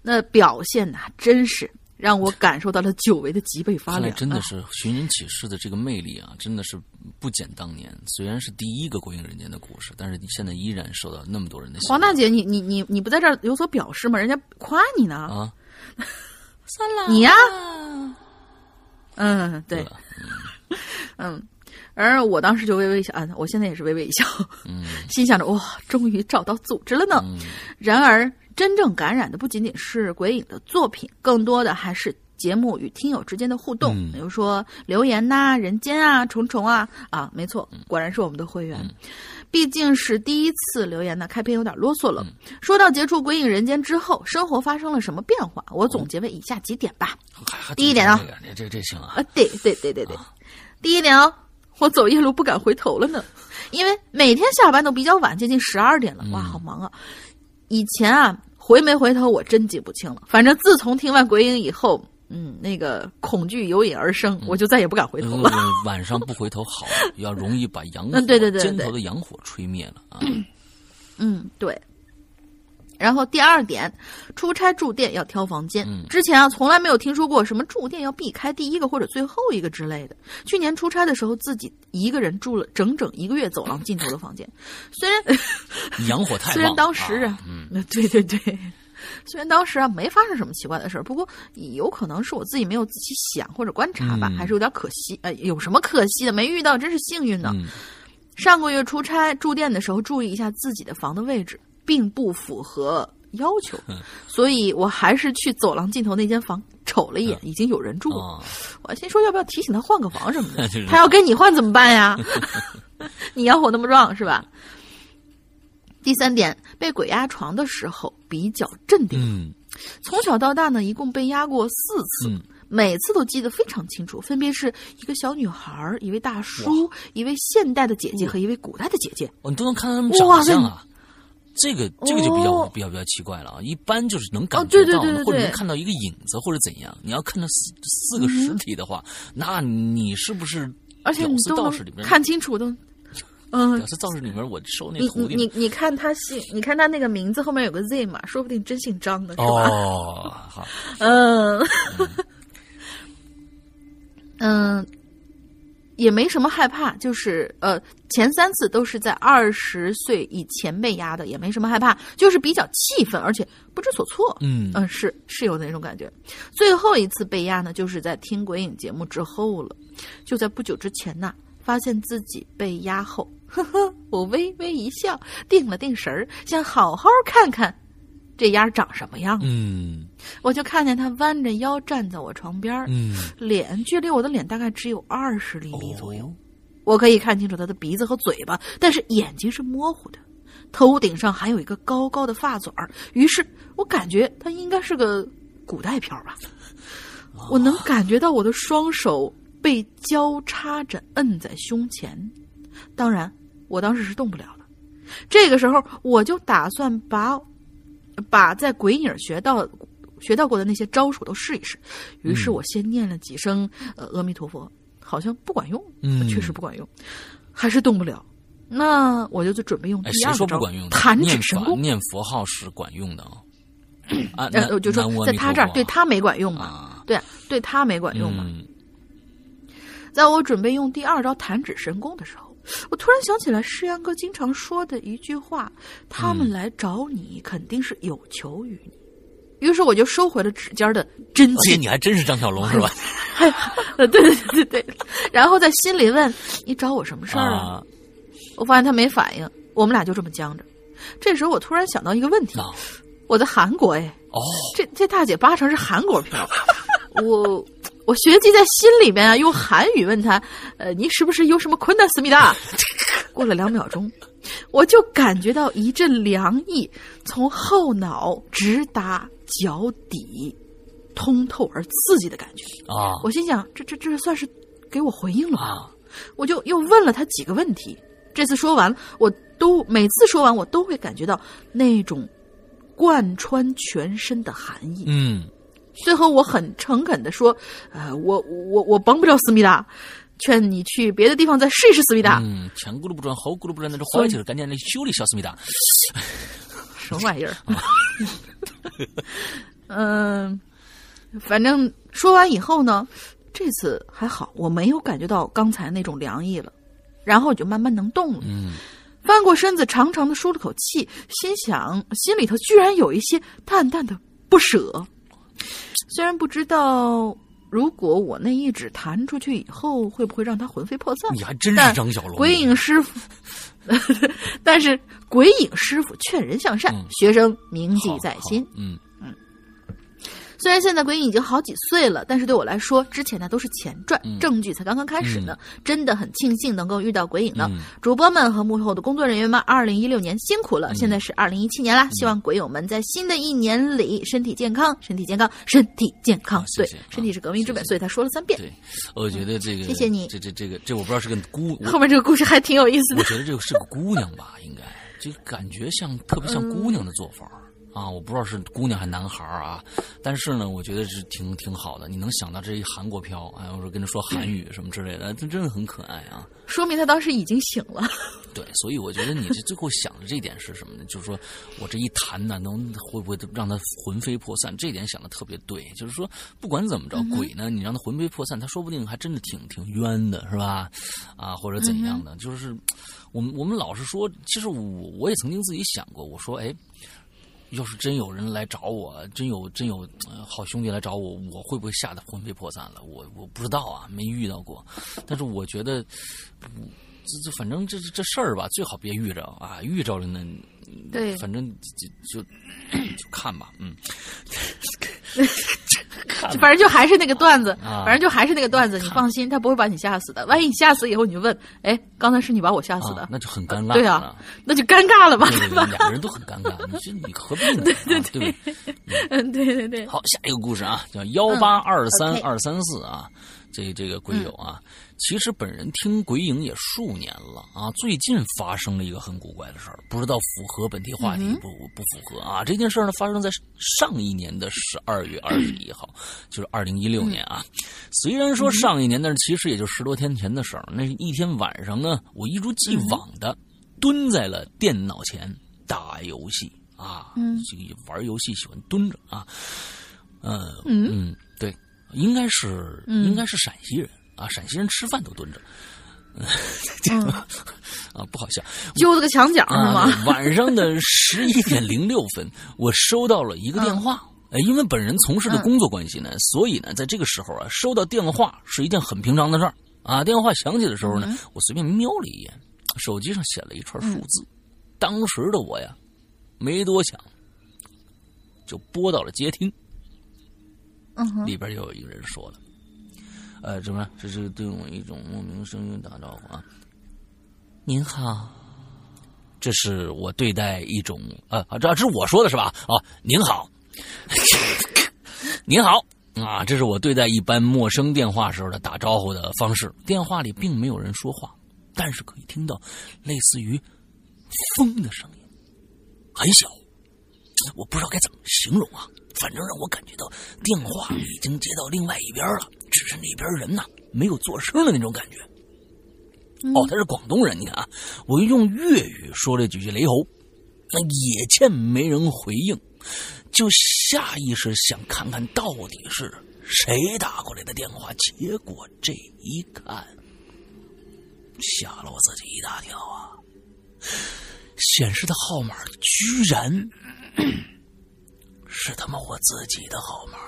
那表现啊真是让我感受到了久违的脊背发凉。真的是寻人启事的这个魅力啊，真的是不减当年。虽然是第一个鬼影人间的故事，但是你现在依然受到那么多人的喜欢。黄大姐，你你你你不在这儿有所表示吗？人家夸你呢啊！算了，你呀、啊，嗯，对，嗯。嗯而我当时就微微一笑，啊，我现在也是微微一笑，嗯、心想着哇，终于找到组织了呢。嗯、然而，真正感染的不仅仅是鬼影的作品，更多的还是节目与听友之间的互动，嗯、比如说留言呐、啊、人间啊、虫虫啊啊，没错，果然是我们的会员。嗯嗯毕竟是第一次留言呢，开篇有点啰嗦了。嗯、说到接触《鬼影人间》之后，生活发生了什么变化？我总结为以下几点吧。哦、第一点啊，这这这行啊。啊，对对对对对，啊、第一点哦，我走夜路不敢回头了呢，因为每天下班都比较晚，接近十二点了，哇，好忙啊！以前啊，回没回头我真记不清了。反正自从听完《鬼影》以后，嗯，那个恐惧由引而生，嗯、我就再也不敢回头了。呃、晚上不回头好，要容易把洋火、嗯、对对对对对尖头的洋火吹灭了啊。嗯，对。然后第二点，出差住店要挑房间。嗯、之前啊，从来没有听说过什么住店要避开第一个或者最后一个之类的。去年出差的时候，自己一个人住了整整一个月走廊尽头的房间，虽然洋火太旺，虽然当时啊，啊嗯，对对对。虽然当时啊没发生什么奇怪的事儿，不过有可能是我自己没有仔细想或者观察吧，嗯、还是有点可惜。呃，有什么可惜的？没遇到真是幸运呢。嗯、上个月出差住店的时候，注意一下自己的房的位置，并不符合要求，嗯、所以我还是去走廊尽头那间房瞅了一眼，嗯、已经有人住了。哦、我心说要不要提醒他换个房什么的？他要跟你换怎么办呀？你要火那么壮是吧？第三点，被鬼压床的时候比较镇定。嗯、从小到大呢，一共被压过四次，嗯、每次都记得非常清楚，分别是一个小女孩、一位大叔、一位现代的姐姐和一位古代的姐姐。哦，你都能看到他们长相啊！这个这个就比较、哦、比较比较奇怪了啊！一般就是能感觉到，哦、对对对对对或者能看到一个影子或者怎样。你要看到四四个实体的话，嗯、那你是不是？而且你都能看清楚都。嗯，表示造势里面我收那徒弟。你你你看他姓，你看他那个名字后面有个 Z 嘛，说不定真姓张的是吧？哦，好，嗯，嗯, 嗯，也没什么害怕，就是呃，前三次都是在二十岁以前被压的，也没什么害怕，就是比较气愤，而且不知所措。嗯嗯、呃，是是有那种感觉。最后一次被压呢，就是在听鬼影节目之后了，就在不久之前呐、啊，发现自己被压后。呵呵，我微微一笑，定了定神儿，想好好看看这丫长什么样？嗯，我就看见他弯着腰站在我床边，嗯，脸距离我的脸大概只有二十厘米左右，哦，我可以看清楚他的鼻子和嘴巴，但是眼睛是模糊的，头顶上还有一个高高的发卷儿，于是我感觉他应该是个古代漂吧，哦，我能感觉到我的双手被交叉着摁在胸前，当然我当时是动不了的。这个时候我就打算把把在鬼影学到学到过的那些招数都试一试，于是我先念了几声呃阿弥陀佛，好像不管用，嗯，确实不管用，还是动不了。那我就准备用第二个招，弹指神功。念佛号是管用的哦，啊，我就说在他这儿对他没管用嘛，啊，对，对他没管用嘛。嗯，在我准备用第二招弹指神功的时候，我突然想起来诗阳哥经常说的一句话，他们来找你肯定是有求于你，嗯，于是我就收回了指尖的真情，而且你还真是张小龙是吧？对对对对，然后在心里问你找我什么事儿 啊, 啊？我发现他没反应，我们俩就这么僵着。这时候我突然想到一个问题，哦，我在韩国哎，哦，这这大姐八成是韩国票，我我学习在心里面啊，用韩语问他，呃，您是不是有什么困难思密达？过了两秒钟，我就感觉到一阵凉意从后脑直达脚底，通透而刺激的感觉啊！我心想，这这这算是给我回应了吧，啊？我就又问了他几个问题。这次说完，我都每次说完，我都会感觉到那种贯穿全身的寒意。嗯。最后我很诚恳地说，呃，我我我帮不了思密达，劝你去别的地方再试一试思密达。嗯，前轱辘不转后轱辘不转，那是坏劲儿，赶紧来修理小思密达。什么玩意儿？嗯、呃，反正说完以后呢，这次还好，我没有感觉到刚才那种凉意了，然后我就慢慢能动了。嗯。翻过身子，长长的舒了口气，心想心里头居然有一些淡淡的不舍。虽然不知道如果我那一指弹出去以后会不会让他魂飞魄散，你还真是张小龙。鬼影师傅，但是鬼影师傅劝人向善，嗯，学生铭记在心。嗯嗯。虽然现在鬼影已经好几岁了，但是对我来说，之前呢都是前传，嗯，证据才刚刚开始呢，嗯。真的很庆幸能够遇到鬼影呢。嗯，主播们和幕后的工作人员们，二零一六年辛苦了，嗯，现在是二零一七年啦，嗯，希望鬼友们在新的一年里身体健康，身体健康，身体健康。啊，对，谢谢，身体是革命之本，啊，所以他说了三遍。对，我觉得这个，嗯，谢谢你。这这这个这我不知道是个姑，后面这个故事还挺有意思的。我觉得这个是个姑娘吧，应该就感觉像特别像姑娘的做法。嗯啊，我不知道是姑娘还是男孩啊，但是呢，我觉得是挺挺好的。你能想到这一韩国飘，哎，我说跟他说韩语什么之类的，这真的很可爱啊。说明他当时已经醒了。对，所以我觉得你这最后想的这一点是什么呢？就是说我这一谈呢，能会不会让他魂飞魄散？这一点想的特别对，就是说不管怎么着，鬼呢，你让他魂飞魄散，他说不定还真的挺挺冤的，是吧？啊，或者怎样的？就是我们我们老是说，其实我我也曾经自己想过，我说哎。要是真有人来找我，真有真有、呃、好兄弟来找我，我会不会吓得魂飞魄散了？我我不知道啊，没遇到过。但是我觉得，这这反正这这事儿吧，最好别遇着啊！遇着了呢，对，反正就 就, 就看吧，嗯。反正就还是那个段子，啊，反正就还是那个段子，啊，你放心，他不会把你吓死的。万一你吓死以后，你就问，哎，刚才是你把我吓死的，啊，那就很尴尬。对啊，那就尴尬了吧？对对对，两个人都很尴尬，你这你何必呢？对对对，啊，对，嗯，对对对。好，下一个故事啊，叫幺八二三二三四啊。这这个鬼友啊，嗯，其实本人听鬼影也数年了啊，最近发生了一个很古怪的事儿，不知道符合本题话题不，嗯，不符合啊。这件事呢发生在上一年的十二月二十一号，嗯，就是二零一六年啊，嗯。虽然说上一年，但是其实也就十多天前的事儿。那一天晚上呢，我一如既往的蹲在了电脑前打游戏啊，嗯，这个玩游戏喜欢蹲着啊，呃、嗯嗯，对。应该是应该是陕西人，嗯，啊，陕西人吃饭都蹲着，嗯，啊，不好笑，揪了个墙角是吗？啊，晚上的十一点零六分，我收到了一个电话，嗯，因为本人从事的工作关系呢，嗯，所以呢，在这个时候啊，收到电话是一件很平常的事儿啊。电话响起的时候呢，嗯，我随便瞄了一眼，手机上写了一串数字，嗯，当时的我呀，没多想，就拨到了接听。嗯，里边又有一个人说了，呃，什么？这是对我一种莫名声音打招呼啊。您好，这是我对待一种啊啊，这是我说的是吧？啊，您好，您好啊，这是我对待一般陌生电话时候的打招呼的方式。电话里并没有人说话，但是可以听到类似于风的声音，很小。我不知道该怎么形容啊，反正让我感觉到电话已经接到另外一边了，只是那边人呢没有做声的那种感觉。嗯、哦，他是广东人，你看啊，我用粤语说了几句雷猴，那也见没人回应，就下意识想看看到底是谁打过来的电话，结果这一看，吓了我自己一大跳啊！显示的号码居然是他妈我自己的号码。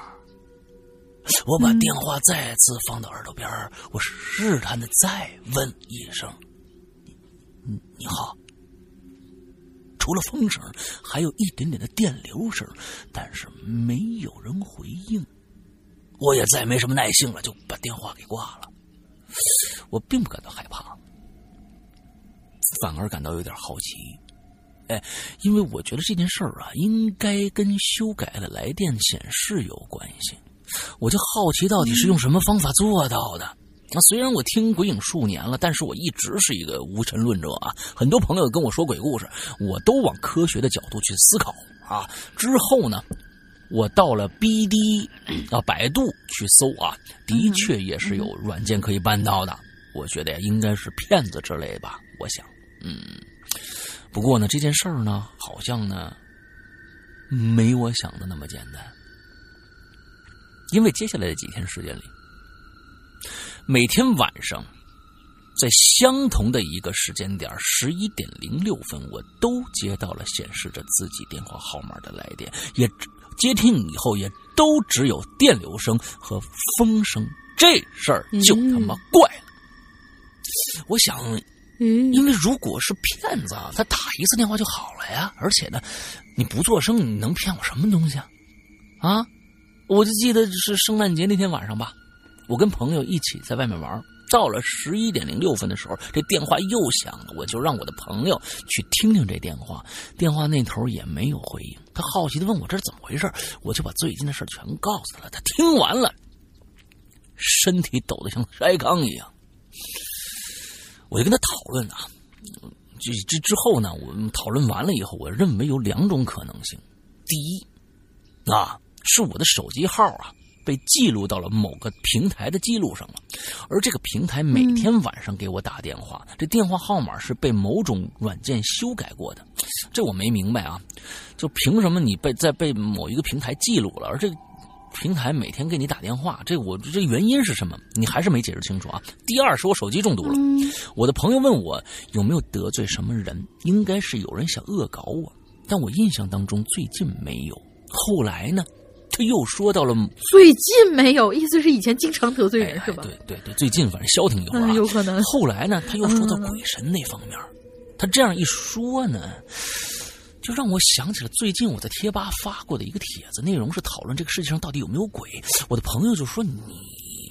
我把电话再次放到耳朵边，我试探的再问一声，你你好。除了风声还有一点点的电流声，但是没有人回应。我也再没什么耐性了，就把电话给挂了。我并不感到害怕，反而感到有点好奇。哎，因为我觉得这件事儿啊，应该跟修改的来电显示有关系。我就好奇到底是用什么方法做到的。那虽然我听鬼影数年了，但是我一直是一个无神论者啊。很多朋友跟我说鬼故事，我都往科学的角度去思考啊。之后呢，我到了 B D 啊百度去搜啊，的确也是有软件可以办到的。我觉得应该是骗子之类吧，我想，嗯。不过呢，这件事儿呢，好像呢，没我想的那么简单。因为接下来的几天时间里，每天晚上在相同的一个时间点十一点零六分，我都接到了显示着自己电话号码的来电，也接听以后也都只有电流声和风声。这事儿就他妈怪了、嗯、我想，嗯，因为如果是骗子啊，他打一次电话就好了呀，而且呢你不做声，你能骗我什么东西啊？啊，我就记得是圣诞节那天晚上吧，我跟朋友一起在外面玩，到了十一点零六分的时候，这电话又响了，我就让我的朋友去听听这电话，电话那头也没有回应，他好奇地问我这是怎么回事，我就把最近的事全告诉他了，他听完了，身体抖得像筛糠一样，我就跟他讨论啊，这这之后呢，我们讨论完了以后，我认为有两种可能性，第一啊，是我的手机号啊被记录到了某个平台的记录上了，而这个平台每天晚上给我打电话、嗯、这电话号码是被某种软件修改过的，这我没明白啊，就凭什么你被在被某一个平台记录了，而这个平台每天给你打电话，这我这原因是什么？你还是没解释清楚啊。第二是我手机中毒了、嗯、我的朋友问我有没有得罪什么人，应该是有人想恶搞我，但我印象当中最近没有。后来呢他又说到了最近没有，意思是以前经常得罪人、哎哎、是吧？对对对，最近反正消停一会儿、啊嗯、有可能。后来呢他又说到鬼神那方面、嗯、他这样一说呢，就让我想起了最近我在贴吧发过的一个帖子，内容是讨论这个世界上到底有没有鬼。我的朋友就说，你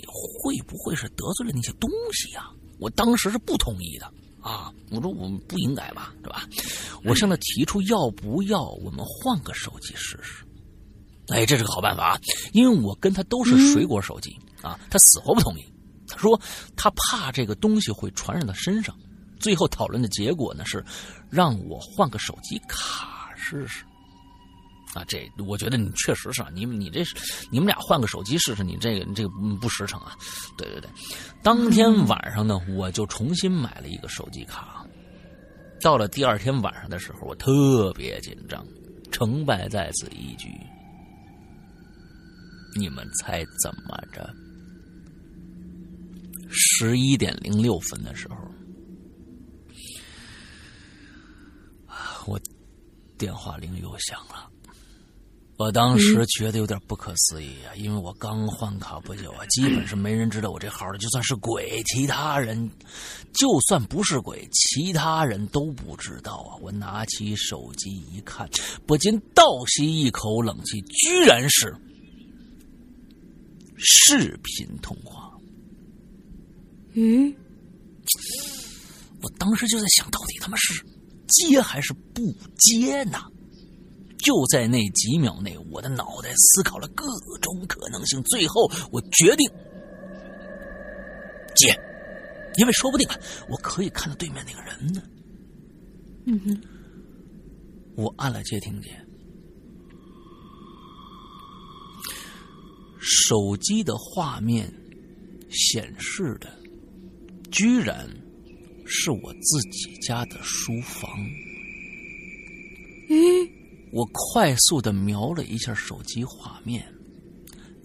会不会是得罪了那些东西啊？我当时是不同意的啊，我说我们不应该吧，是吧？我向他提出要不要我们换个手机试试。哎，这是个好办法啊！因为我跟他都是水果手机、嗯、啊，他死活不同意。他说他怕这个东西会传染到身上。最后讨论的结果呢是，让我换个手机卡试试。啊，这我觉得你确实是、啊、你们你这你们俩换个手机试试，你这个你这个不实诚啊！对对对，当天晚上呢，我就重新买了一个手机卡。到了第二天晚上的时候，我特别紧张，成败在此一举。你们猜怎么着？十一点零六分的时候，我电话铃又响了。我当时觉得有点不可思议啊，因为我刚换卡不久啊，基本是没人知道我这号的，就算是鬼，其他人就算不是鬼，其他人都不知道啊。我拿起手机一看，不禁倒吸一口冷气，居然是视频通话。嗯，我当时就在想，到底他妈是接还是不接呢？就在那几秒内，我的脑袋思考了各种可能性，最后我决定接，因为说不定我可以看到对面那个人呢。嗯哼，我按了接听键，手机的画面显示的居然是我自己家的书房。嗯，我快速地瞄了一下手机画面，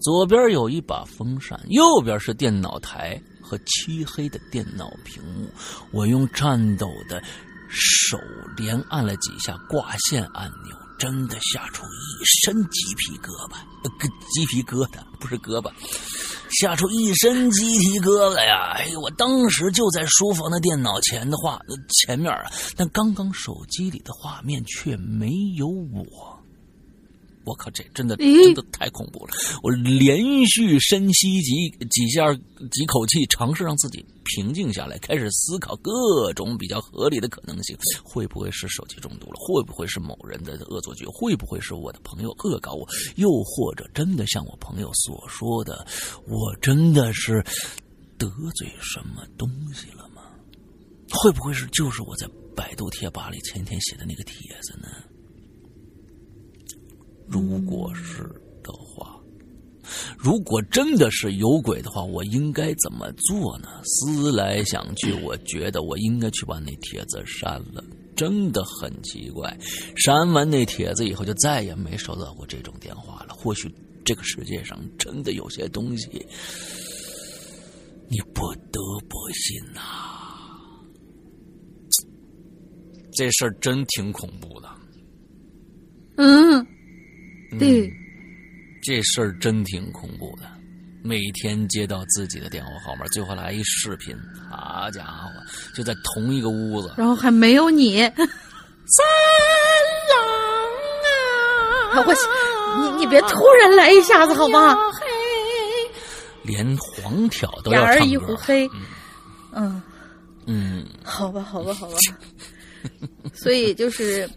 左边有一把风扇，右边是电脑台和漆黑的电脑屏幕。我用颤抖的手连按了几下挂线按钮，真的吓出一身鸡皮疙瘩，鸡皮疙瘩不是胳膊，吓出一身鸡皮疙瘩呀！哎呦，我当时就在书房的电脑前的画前面啊，但刚刚手机里的画面却没有我。我靠，这真的真的太恐怖了！我连续深吸几几下几口气，尝试让自己平静下来，开始思考各种比较合理的可能性：会不会是手机中毒了？会不会是某人的恶作剧？会不会是我的朋友恶搞我？又或者真的像我朋友所说的，我真的是得罪什么东西了吗？会不会是就是我在百度贴吧里前天写的那个帖子呢？如果是的话，如果真的是有鬼的话，我应该怎么做呢？思来想去，我觉得我应该去把那帖子删了。真的很奇怪，删完那帖子以后，就再也没收到过这种电话了。或许这个世界上真的有些东西，你不得不信啊！这事儿真挺恐怖的。嗯。对、嗯，这事儿真挺恐怖的。每天接到自己的电话号码，最后来一视频，好家伙，就在同一个屋子，然后还没有你，三郎啊！我，你你别突然来一下子好吗？连黄挑都要唱歌。哑儿一壶黑，嗯嗯，好吧，好吧，好吧。所以就是。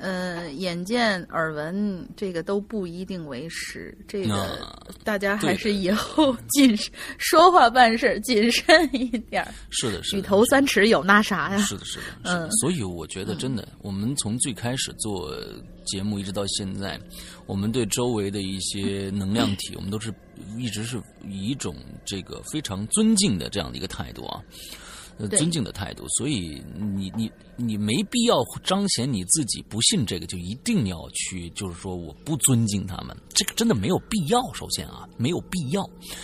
呃，眼见耳闻，这个都不一定为实。这个大家还是以后谨慎、啊、说话办事谨慎一点。是的，是的。举头三尺有那啥呀？是的，是的。嗯，所以我觉得真的，我们从最开始做节目一直到现在，我们对周围的一些能量体，我们都是一直是以一种这个非常尊敬的这样的一个态度啊。尊敬的态度，所以你你你没必要彰显你自己不信这个，就一定要去，就是说我不尊敬他们，这个真的没有必要。首先啊，没有必要，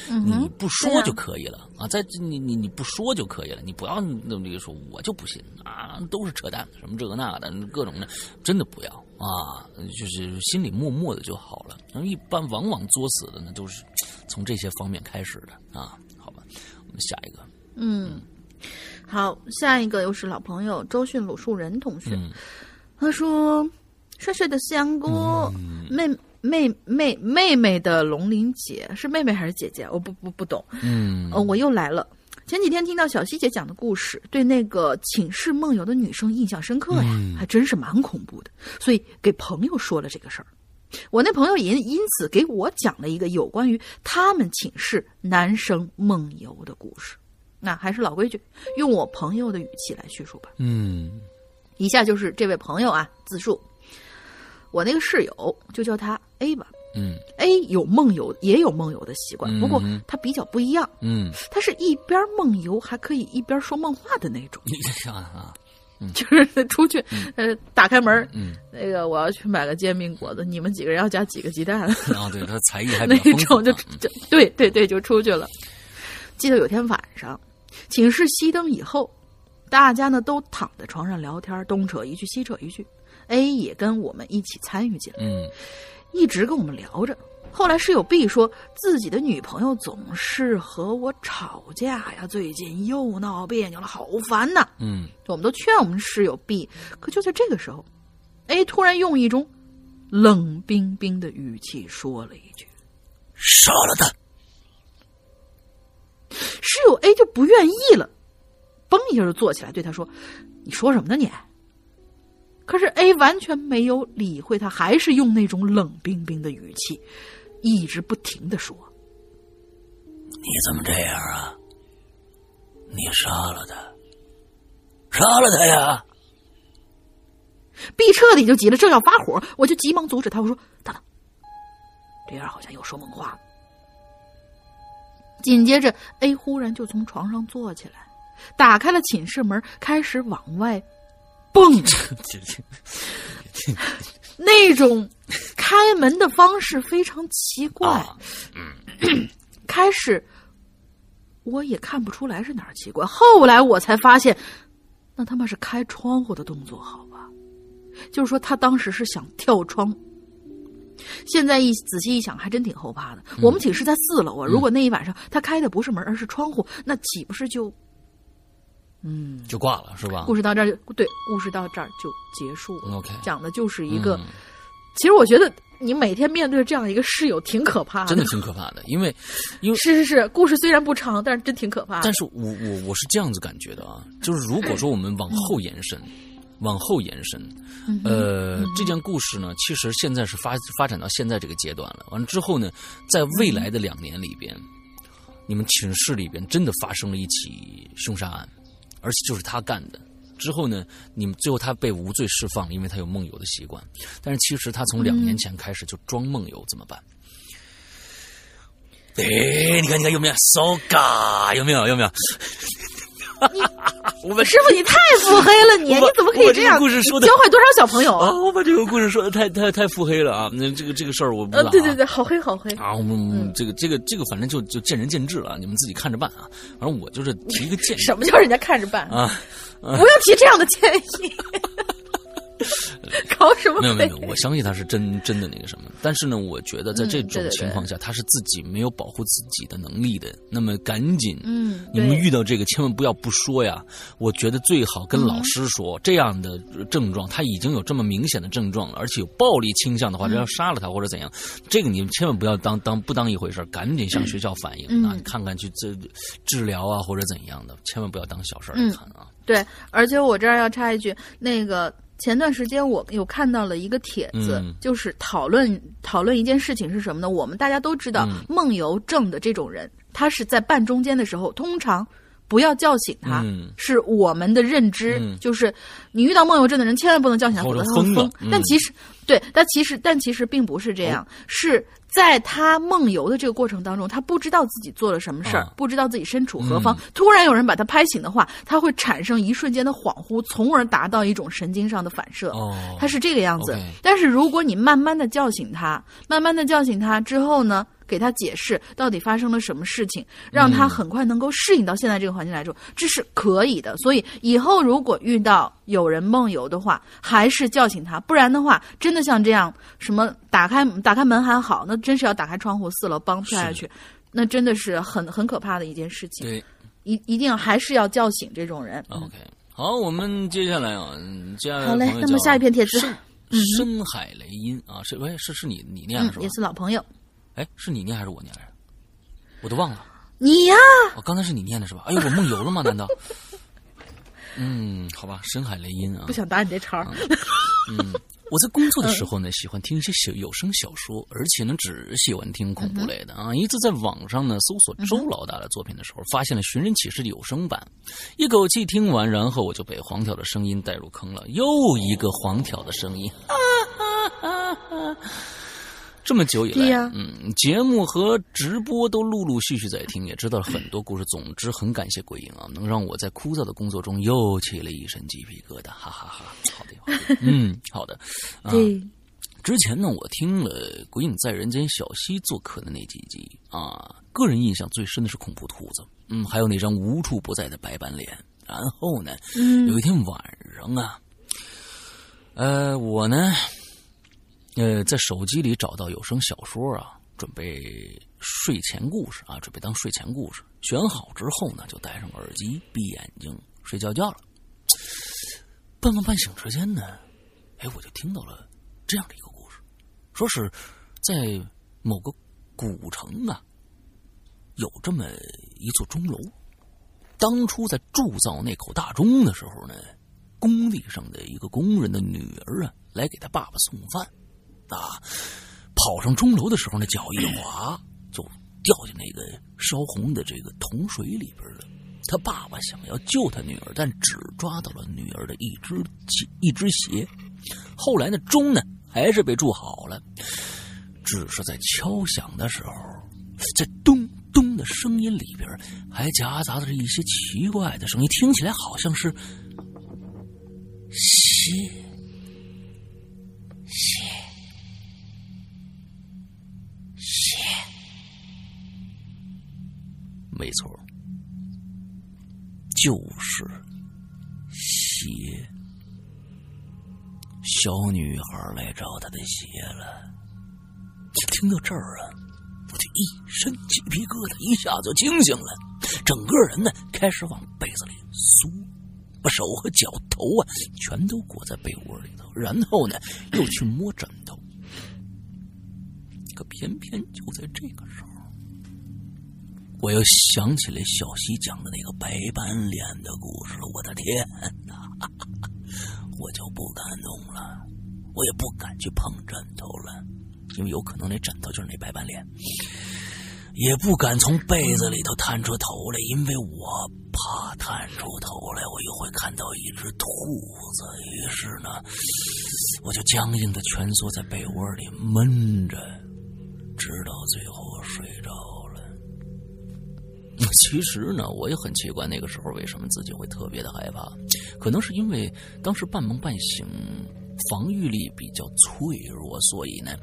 嗯、你不说就可以了啊。在你你你不说就可以了，你不要那么说，我就不信啊，都是扯淡，什么这个那的，各种的，真的不要啊，就是心里默默的就好了。然后一般往往作死的呢，都是从这些方面开始的啊。好吧，我们下一个，嗯。嗯，好，下一个又是老朋友周迅鲁树人同学，嗯、他说：“帅帅的香菇，嗯、妹妹妹妹妹的龙鳞姐是妹妹还是姐姐？我不不不懂。嗯，呃，我又来了。前几天听到小希姐讲的故事，对那个寝室梦游的女生印象深刻呀，嗯、还真是蛮恐怖的。所以给朋友说了这个事儿，我那朋友也因此给我讲了一个有关于他们寝室男生梦游的故事。”那还是老规矩，用我朋友的语气来叙述吧。嗯，以下就是这位朋友啊自述：我那个室友就叫他 A 吧。嗯 ，A 有梦游，也有梦游的习惯，不过他比较不一样。嗯，他是一边梦游还可以一边说梦话的那种。你想啊，嗯、就是出去，呃，打开门，嗯，那个我要去买个煎饼果子，你们几个人要加几个鸡蛋？哦，对，他才艺还比较丰富、啊、那种就就对对对，就出去了。记得有天晚上。寝室熄灯以后，大家呢都躺在床上聊天，东扯一句西扯一句。A 也跟我们一起参与进来，嗯，一直跟我们聊着。后来室友 B 说自己的女朋友总是和我吵架呀，最近又闹别扭了，好烦呐。嗯，我们都劝我们室友 B， 可就在这个时候 A 突然用一种冷冰冰的语气说了一句：杀了他。室友 A 就不愿意了，嘣一下就坐起来对他说：你说什么呢你？可是 A 完全没有理会他，还是用那种冷冰冰的语气一直不停地说：你怎么这样啊？你杀了他，杀了他呀。 B 彻底就急了，正要发火，我就急忙阻止他，我说等等，这样好像又说梦话了。紧接着 A 忽然就从床上坐起来，打开了寝室门，开始往外蹦。那种开门的方式非常奇怪、啊嗯、开始我也看不出来是哪儿奇怪，后来我才发现那他妈是开窗户的动作，好吧，就是说他当时是想跳窗。现在一仔细一想还真挺后怕的、嗯、我们寝室在四楼啊，如果那一晚上他开的不是门而是窗户，那岂不是就嗯就挂了，是吧？故事到这儿，对，故事到这儿就结束了。Okay, 讲的就是一个、嗯、其实我觉得你每天面对这样一个室友挺可怕的，真的挺可怕的。因为因为是是是故事虽然不长，但是真挺可怕的。但是我我我是这样子感觉的啊，就是如果说我们往后延伸、嗯往后延伸，呃，嗯、这件故事呢，其实现在是发发展到现在这个阶段了。完了之后呢，在未来的两年里边，你们寝室里边真的发生了一起凶杀案，而且就是他干的。之后呢，你们最后他被无罪释放了，因为他有梦游的习惯。但是其实他从两年前开始就装梦游，怎么办？哎、嗯，你看，你看，有没有？搜嘎，有没有？有没有？我们师傅，你太腹黑了你！你你怎么可以这样？教坏多少小朋友啊！我把这个故事说的太太太腹黑了啊！那这个这个事儿我不、啊呃、对对对，好黑好黑啊！我们、嗯、这个这个这个反正就就见仁见智了，你们自己看着办啊！反正我就是提一个建议。什么叫人家看着办啊？啊不要提这样的建议。搞什么？没有没有，我相信他是真真的那个什么，但是呢，我觉得在这种情况下，嗯、对对对他是自己没有保护自己的能力的。那么赶紧，嗯，你们遇到这个千万不要不说呀。我觉得最好跟老师说、嗯、这样的症状，他已经有这么明显的症状了，而且有暴力倾向的话，就要杀了他或者怎样。嗯、这个你们千万不要当当不当一回事，赶紧向学校反映、嗯、啊，看看去治治疗啊或者怎样的，千万不要当小事儿、嗯、看啊。对，而且我这儿要插一句，那个。前段时间我有看到了一个帖子、嗯、就是讨论讨论一件事情是什么呢，我们大家都知道、嗯、梦游症的这种人他是在半中间的时候通常不要叫醒他、嗯、是我们的认知、嗯、就是你遇到梦游症的人千万不能叫醒他，否则他会疯、嗯、但其实对但其实但其实并不是这样、哦、是在他梦游的这个过程当中他不知道自己做了什么事儿、啊，不知道自己身处何方、嗯、突然有人把他拍醒的话，他会产生一瞬间的恍惚，从而达到一种神经上的反射、哦、他是这个样子、okay、但是如果你慢慢的叫醒他慢慢的叫醒他之后呢，给他解释到底发生了什么事情，让他很快能够适应到现在这个环境来说，这是可以的。所以以后如果遇到有人梦游的话，还是叫醒他，不然的话真的像这样什么打开打开门还好，那真是要打开窗户四楼帮跳下去，那真的是很很可怕的一件事情。对，一一定还是要叫醒这种人。 OK， 好，我们接下来啊，接下来好嘞，那么下一篇帖子深海雷音啊，是是是你你念的是吧、嗯、也是老朋友。哎，是你念还是我念来着？我都忘了。你呀、啊！哦，刚才是你念的是吧？哎呦，我梦游了吗？难道？嗯，好吧，深海雷音啊！不想打你这茬儿、嗯。嗯，我在工作的时候呢，喜欢听一些小有声小说，而且呢，只喜欢听恐怖类的啊。一次在网上呢搜索周老大的作品的时候，发现了《寻人启事》的有声版，一口气听完，然后我就被黄条的声音带入坑了。又一个黄条的声音。啊啊啊啊这么久以来、啊、嗯，节目和直播都陆陆续续在听，也知道了很多故事。总之很感谢鬼影啊，能让我在枯燥的工作中又起了一身鸡皮疙瘩，哈哈哈哈。好的，好的嗯，好的。啊、对，之前呢，我听了鬼影在人间小溪做客的那几集啊，个人印象最深的是恐怖兔子，嗯，还有那张无处不在的白板脸。然后呢，嗯、有一天晚上啊，呃，我呢，呃，在手机里找到有声小说啊，准备睡前故事啊，准备当睡前故事。选好之后呢，就戴上耳机，闭眼睛睡觉觉了。半梦半醒之间呢，哎，我就听到了这样的一个故事，说是在某个古城啊，有这么一座钟楼。当初在铸造那口大钟的时候呢，工地上的一个工人的女儿啊，来给他爸爸送饭，啊，跑上钟楼的时候呢，脚一滑就掉进那个烧红的这个铜水里边了。他爸爸想要救他女儿，但只抓到了女儿的一只一只鞋。后来呢，钟呢还是被铸好了，只是在敲响的时候，在咚咚的声音里边还夹杂着一些奇怪的声音，听起来好像是鞋鞋鞋，没错，就是鞋。小女孩来找她的鞋了。听到这儿啊，我就一身鸡皮疙瘩，一下子就清醒了，整个人呢开始往被子里缩，把手和脚头啊全都裹在被窝里头，然后呢又去摸枕头。可偏偏就在这个时候，我又想起来小西讲的那个白板脸的故事。我的天哪，我就不敢动了，我也不敢去碰枕头了，因为有可能那枕头就是那白板脸，也不敢从被子里头探出头来，因为我怕探出头来我又会看到一只兔子。于是呢，我就僵硬的蜷缩在被窝里闷着，直到最后睡着了。其实呢，我也很奇怪那个时候为什么自己会特别的害怕，可能是因为当时半梦半醒，防御力比较脆弱，所以呢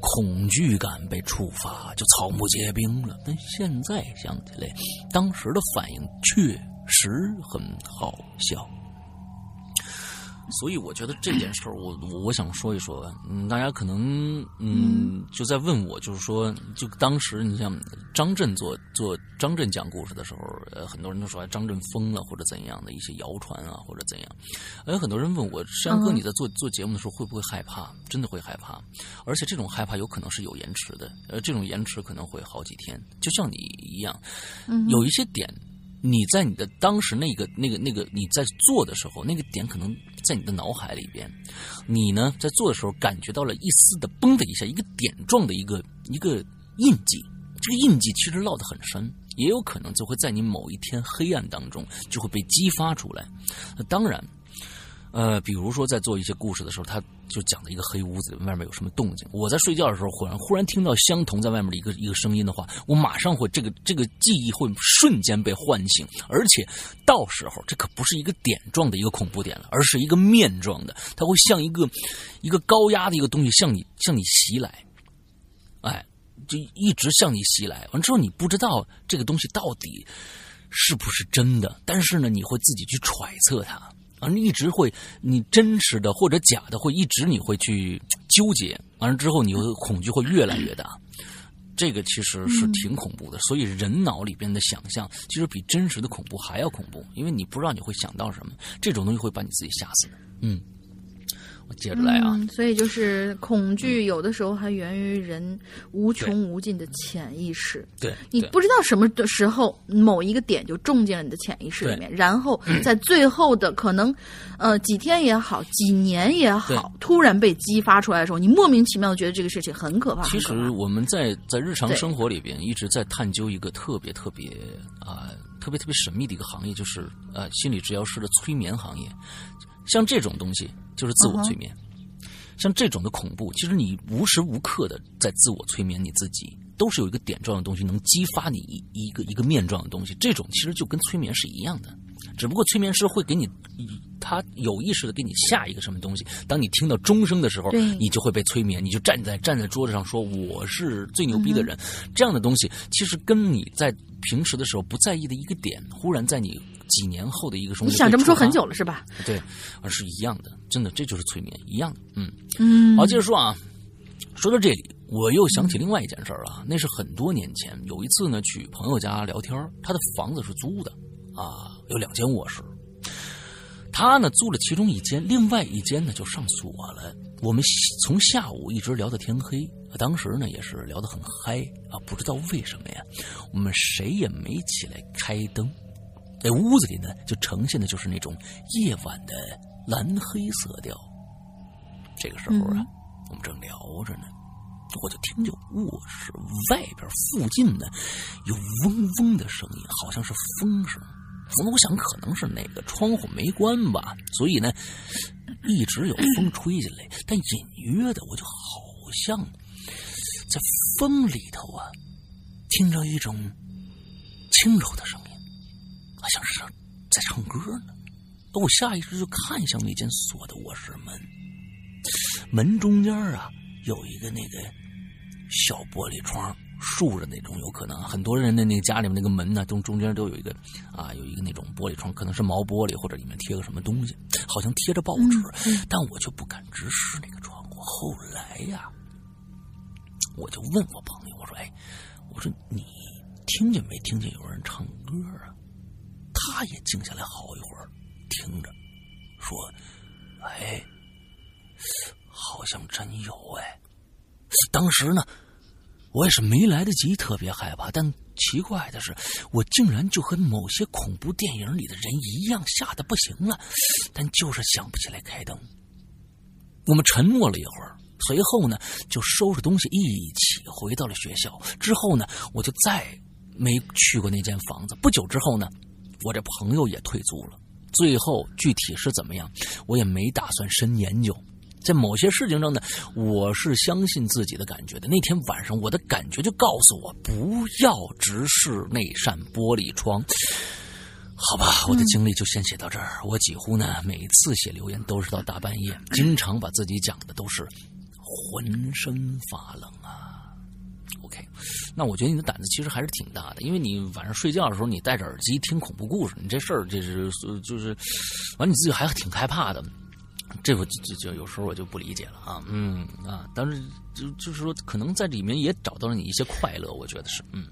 恐惧感被触发就草木皆兵了。但现在想起来，当时的反应确实很好笑。所以我觉得这件事儿，我我想说一说，嗯，大家可能嗯就在问我，就是说，就当时你像张震做做张震讲故事的时候，呃，很多人都说张震疯了或者怎样的一些谣传啊，或者怎样，哎，很多人问我，山哥你在做做节目的时候会不会害怕？真的会害怕，而且这种害怕有可能是有延迟的，呃，这种延迟可能会好几天，就像你一样，有一些点。你在你的当时那个那个那个你在做的时候，那个点可能在你的脑海里边，你呢在做的时候感觉到了一丝的嘣的一下，一个点状的一个一个印记，这个印记其实烙得很深，也有可能就会在你某一天黑暗当中就会被激发出来。当然呃，比如说在做一些故事的时候，他就讲的一个黑屋子外面有什么动静，我在睡觉的时候忽然忽然听到相同在外面的一个一个声音的话，我马上会这个这个记忆会瞬间被唤醒，而且到时候这可不是一个点状的一个恐怖点了，而是一个面状的，它会像一个一个高压的一个东西向你向你袭来，哎，就一直向你袭来，完之后你不知道这个东西到底是不是真的，但是呢你会自己去揣测它。而一直会，你真实的或者假的会一直你会去纠结，完了之后你会恐惧会越来越大，这个其实是挺恐怖的。所以人脑里边的想象其实比真实的恐怖还要恐怖，因为你不知道你会想到什么，这种东西会把你自己吓死的。嗯，我接着来啊。嗯、所以就是恐惧有的时候还源于人无穷无尽的潜意识，对，你不知道什么时候某一个点就种进了你的潜意识里面，然后在最后的可能呃几天也好几年也好，突然被激发出来的时候，你莫名其妙觉得这个事情很可怕。其实我们在在日常生活里边一直在探究一个特别特别啊、呃、特别特别神秘的一个行业，就是呃心理治疗师的催眠行业。像这种东西就是自我催眠、uh-huh. 像这种的恐怖，其实你无时无刻的在自我催眠你自己，都是有一个点状的东西能激发你一个一个面状的东西，这种其实就跟催眠是一样的，只不过催眠师会给你他有意识的给你下一个什么东西，当你听到钟声的时候你就会被催眠，你就站在站在桌子上说我是最牛逼的人、嗯、这样的东西其实跟你在平时的时候不在意的一个点，忽然在你几年后的一个中学，你想这么说很久了是吧？对，而是一样的，真的，这就是催眠一样的。嗯嗯，好，接着说啊，说到这里。我又想起另外一件事儿啊，那是很多年前，有一次呢去朋友家聊天，他的房子是租的啊，有两间卧室，他呢租了其中一间，另外一间呢就上锁了。我们从下午一直聊到天黑，当时呢也是聊得很嗨啊，不知道为什么呀，我们谁也没起来开灯，那屋子里呢就呈现的就是那种夜晚的蓝黑色调。这个时候啊，嗯、我们正聊着呢。我就听见卧室外边附近呢有嗡嗡的声音，好像是风声。我想可能是哪个窗户没关吧，所以呢一直有风吹进来。但隐约的我就好像在风里头啊，听着一种轻柔的声音，好像是在唱歌呢。我下意识就看向那间锁的卧室门，门中间啊有一个那个小玻璃窗，竖着那种，有可能很多人的那个家里面那个门呢、啊，中中间都有一个啊，有一个那种玻璃窗，可能是毛玻璃或者里面贴个什么东西，好像贴着报纸，嗯嗯、但我就不敢直视那个窗户。后来呀、啊，我就问我朋友，我说：“哎，我说你听见没听见有人唱歌啊？”他也静下来好一会儿，听着，说：“哎。”好像真有哎！当时呢，我也是没来得及特别害怕，但奇怪的是，我竟然就和某些恐怖电影里的人一样，吓得不行了，但就是想不起来开灯。我们沉默了一会儿，随后呢，就收拾东西一起回到了学校。之后呢，我就再没去过那间房子。不久之后呢，我这朋友也退租了。最后具体是怎么样，我也没打算深研究。在某些事情上呢，我是相信自己的感觉的。那天晚上，我的感觉就告诉我不要直视那扇玻璃窗。好吧，我的经历就先写到这儿。嗯、我几乎呢每次写留言都是到大半夜，经常把自己讲的都是浑身发冷啊。OK， 那我觉得你的胆子其实还是挺大的，因为你晚上睡觉的时候你戴着耳机听恐怖故事，你这事儿这是就是完你自己还挺害怕的。这我就就有时候我就不理解了啊，嗯啊，但是就就是说，可能在里面也找到了你一些快乐，我觉得是，嗯。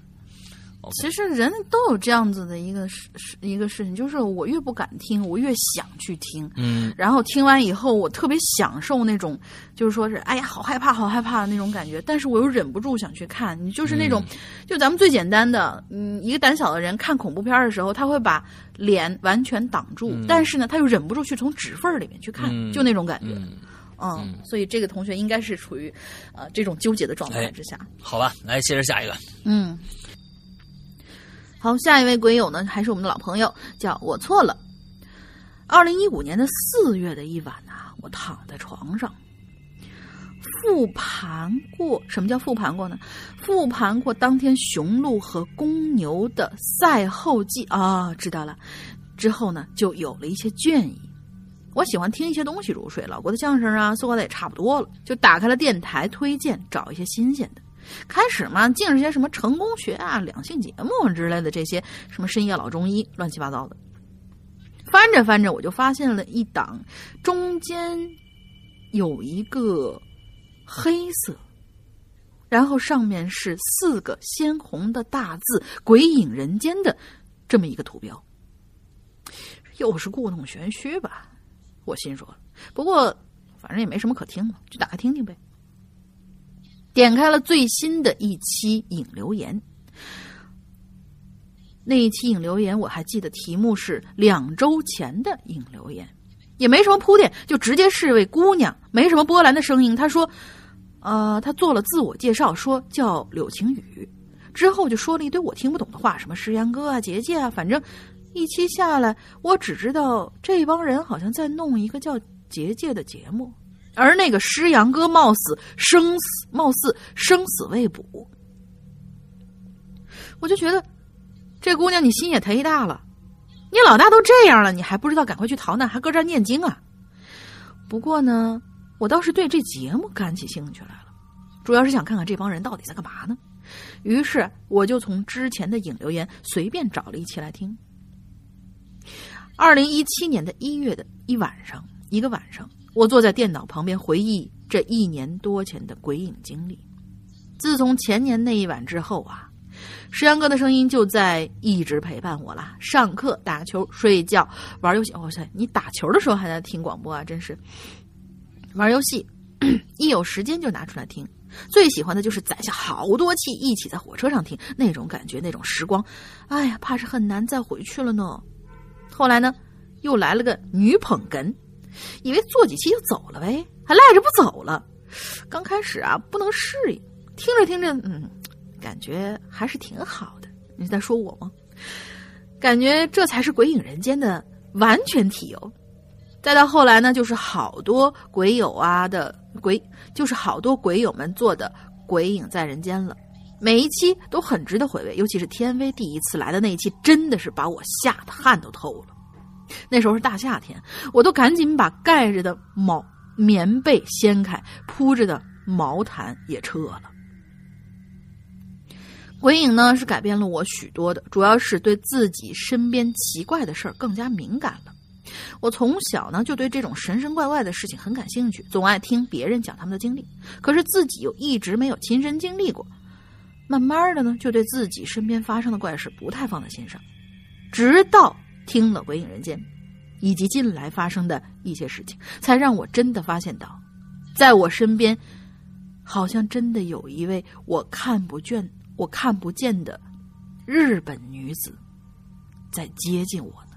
Okay. 其实人都有这样子的一个事一个事情，就是我越不敢听，我越想去听，嗯，然后听完以后，我特别享受那种，就是说是哎呀，好害怕，好害怕的那种感觉，但是我又忍不住想去看。你就是那种，嗯、就咱们最简单的，嗯，一个胆小的人看恐怖片的时候，他会把脸完全挡住，嗯、但是呢，他又忍不住去从指缝里面去看，嗯、就那种感觉。嗯嗯嗯，所以这个同学应该是处于呃这种纠结的状态之下。哎、好吧，来接着下一个。嗯。好，下一位鬼友呢，还是我们的老朋友，叫我错了。二零一五年的四月的一晚啊，我躺在床上，复盘过，什么叫复盘过呢？复盘过当天雄鹿和公牛的赛后记啊、哦，知道了。之后呢，就有了一些倦意。我喜欢听一些东西入睡，老国的相声啊，搜刮的也差不多了，就打开了电台推荐，找一些新鲜的。开始嘛，竟是些什么成功学啊、两性节目之类的，这些什么深夜老中医，乱七八糟的。翻着翻着，我就发现了一档，中间有一个黑色，然后上面是四个鲜红的大字“鬼影人间”的这么一个图标。又是故弄玄虚吧，我心说。不过反正也没什么可听了，就打开听听呗。点开了最新的一期影留言，那一期影留言我还记得题目是两周前的影留言，也没什么铺垫，就直接是位姑娘，没什么波澜的声音。她说，呃，她做了自我介绍，说叫柳晴雨，之后就说了一堆我听不懂的话，什么诗阳哥啊、结界啊，反正一期下来，我只知道这帮人好像在弄一个叫结界的节目。而那个师阳哥貌似生死，貌似生死未卜，我就觉得这姑娘你心也忒大了，你老大都这样了，你还不知道赶快去逃难，还搁这儿念经啊？不过呢，我倒是对这节目感起兴趣来了，主要是想看看这帮人到底在干嘛呢。于是我就从之前的影留言随便找了一期来听。二零一七年的一月的一晚上，一个晚上，我坐在电脑旁边回忆这一年多前的鬼影经历。自从前年那一晚之后啊，石阳哥的声音就在一直陪伴我了。上课、打球、睡觉、玩游戏。哇塞，你打球的时候还在听广播啊，真是！玩游戏，一有时间就拿出来听。最喜欢的就是攒下好多期一起在火车上听，那种感觉，那种时光，哎呀，怕是很难再回去了呢。后来呢，又来了个女捧哏，以为做几期就走了呗，还赖着不走了。刚开始啊，不能适应，听着听着，嗯，感觉还是挺好的。你在说我吗？感觉这才是鬼影人间的完全体由。再到后来呢，就是好多鬼友啊的鬼，就是好多鬼友们做的《鬼影在人间》了，每一期都很值得回味。尤其是天威第一次来的那一期，真的是把我吓得汗都透了。那时候是大夏天，我都赶紧把盖着的毛棉被掀开，铺着的毛毯也撤了。鬼影呢，是改变了我许多的，主要是对自己身边奇怪的事儿更加敏感了。我从小呢就对这种神神怪怪的事情很感兴趣，总爱听别人讲他们的经历，可是自己又一直没有亲身经历过。慢慢的呢，就对自己身边发生的怪事不太放在心上，直到听了《鬼影人间》以及近来发生的一些事情，才让我真的发现到，在我身边好像真的有一位我看不见、我看不见的日本女子在接近我呢。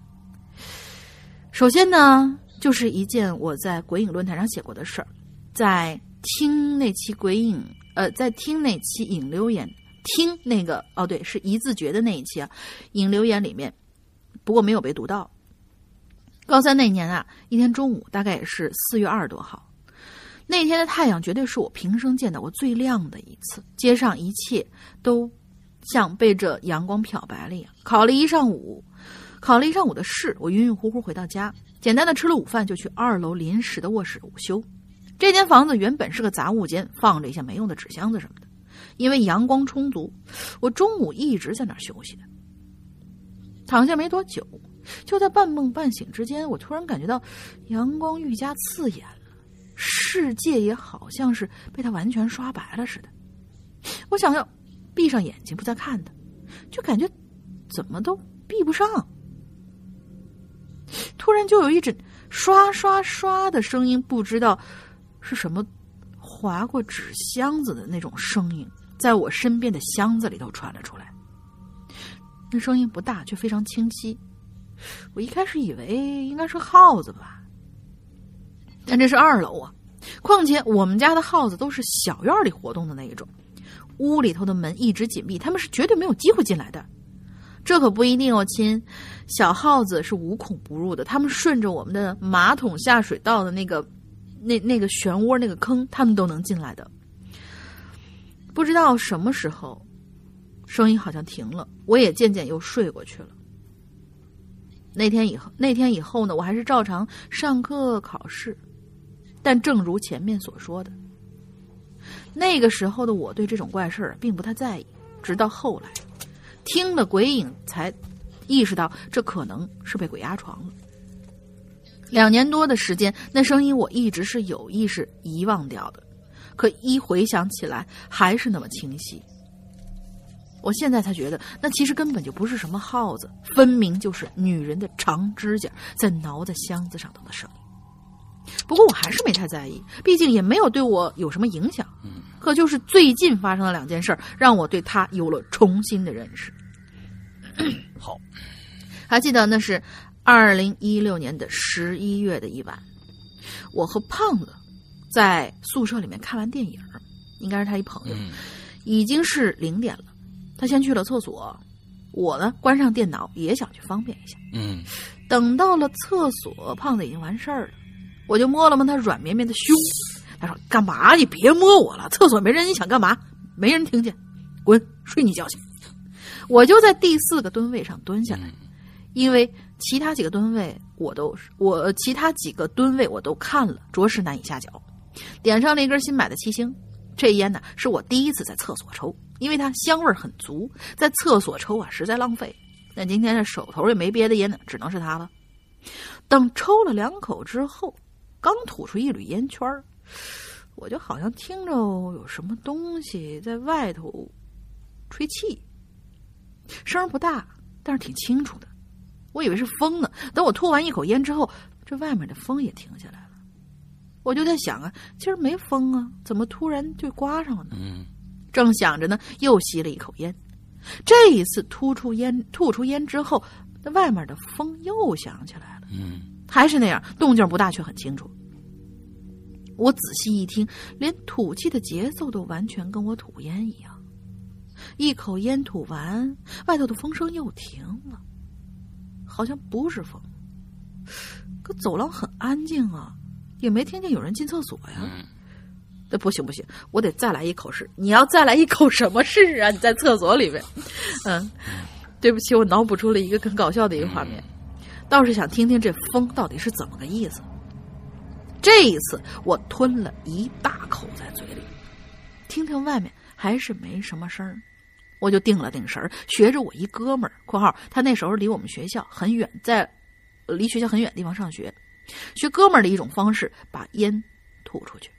首先呢，就是一件我在鬼影论坛上写过的事儿，在听那期鬼影，呃，在听那期影留言，听那个哦，对，是一字诀的那一期啊，影留言里面，不过没有被读到。高三那年啊，一天中午，大概也是四月二十多号，那天的太阳绝对是我平生见到我最亮的一次，街上一切都像被这阳光漂白了一样。考了一上午。考了一上午的试，我晕晕乎乎回到家，简单的吃了午饭，就去二楼临时的卧室午休。这间房子原本是个杂物间，放着一些没用的纸箱子什么的。因为阳光充足，我中午一直在那儿休息的。躺下没多久，就在半梦半醒之间，我突然感觉到阳光愈加刺眼了，世界也好像是被它完全刷白了似的。我想要闭上眼睛不再看它，就感觉怎么都闭不上。突然就有一阵刷刷刷的声音，不知道是什么划过纸箱子的那种声音，在我身边的箱子里头传了出来。那声音不大，却非常清晰。我一开始以为应该是耗子吧，但这是二楼啊，况且我们家的耗子都是小院里活动的那一种，屋里头的门一直紧闭，他们是绝对没有机会进来的。这可不一定哦，亲，小耗子是无孔不入的，他们顺着我们的马桶下水道的那个那那个漩涡那个坑，他们都能进来的。不知道什么时候，声音好像停了，我也渐渐又睡过去了。那天以后，那天以后呢，我还是照常上课考试，但正如前面所说的，那个时候的我对这种怪事并不太在意，直到后来。听了鬼影才意识到，这可能是被鬼压床了。两年多的时间，那声音我一直是有意识遗忘掉的，可一回想起来还是那么清晰。我现在才觉得，那其实根本就不是什么耗子，分明就是女人的长指甲在挠在箱子上头的声音。不过我还是没太在意，毕竟也没有对我有什么影响。可就是最近发生了两件事，让我对他有了重新的认识。好，还记得那是二零一六年的十一月的一晚，我和胖子在宿舍里面看完电影，应该是他一朋友，嗯、已经是零点了。他先去了厕所，我呢关上电脑也想去方便一下。嗯，等到了厕所，胖子已经完事儿了。我就摸了摸他软绵绵的胸，他说：“干嘛？你别摸我了，厕所没人，你想干嘛？没人听见，滚，睡你觉去。”我就在第四个蹲位上蹲下来，因为其他几个蹲位我都我其他几个蹲位我都看了，着实难以下脚。点上了一根新买的七星，这烟呢是我第一次在厕所抽，因为它香味很足，在厕所抽啊实在浪费。但今天这手头也没别的烟呢，只能是他了。等抽了两口之后，刚吐出一缕烟圈，我就好像听着有什么东西在外头吹气，声不大，但是挺清楚的。我以为是风呢，等我吐完一口烟之后，这外面的风也停下来了。我就在想啊，今儿没风啊，怎么突然就刮上了呢？嗯，正想着呢，又吸了一口烟。这一次吐出烟，吐出烟之后，那外面的风又响起来了。嗯，还是那样，动静不大，却很清楚。我仔细一听，连吐气的节奏都完全跟我吐烟一样。一口烟吐完，外头的风声又停了，好像不是风。可走廊很安静啊，也没听见有人进厕所呀。嗯，那不行不行，我得再来一口试。你要再来一口什么试啊？你在厕所里面。嗯，对不起，我脑补出了一个更搞笑的一个画面，倒是想听听这风到底是怎么个意思。这一次我吞了一大口在嘴里，听听外面还是没什么声儿，我就定了定神儿，学着我一哥们儿（括号他那时候离我们学校很远，在离学校很远的地方上学），学哥们儿的一种方式，把烟吐出去。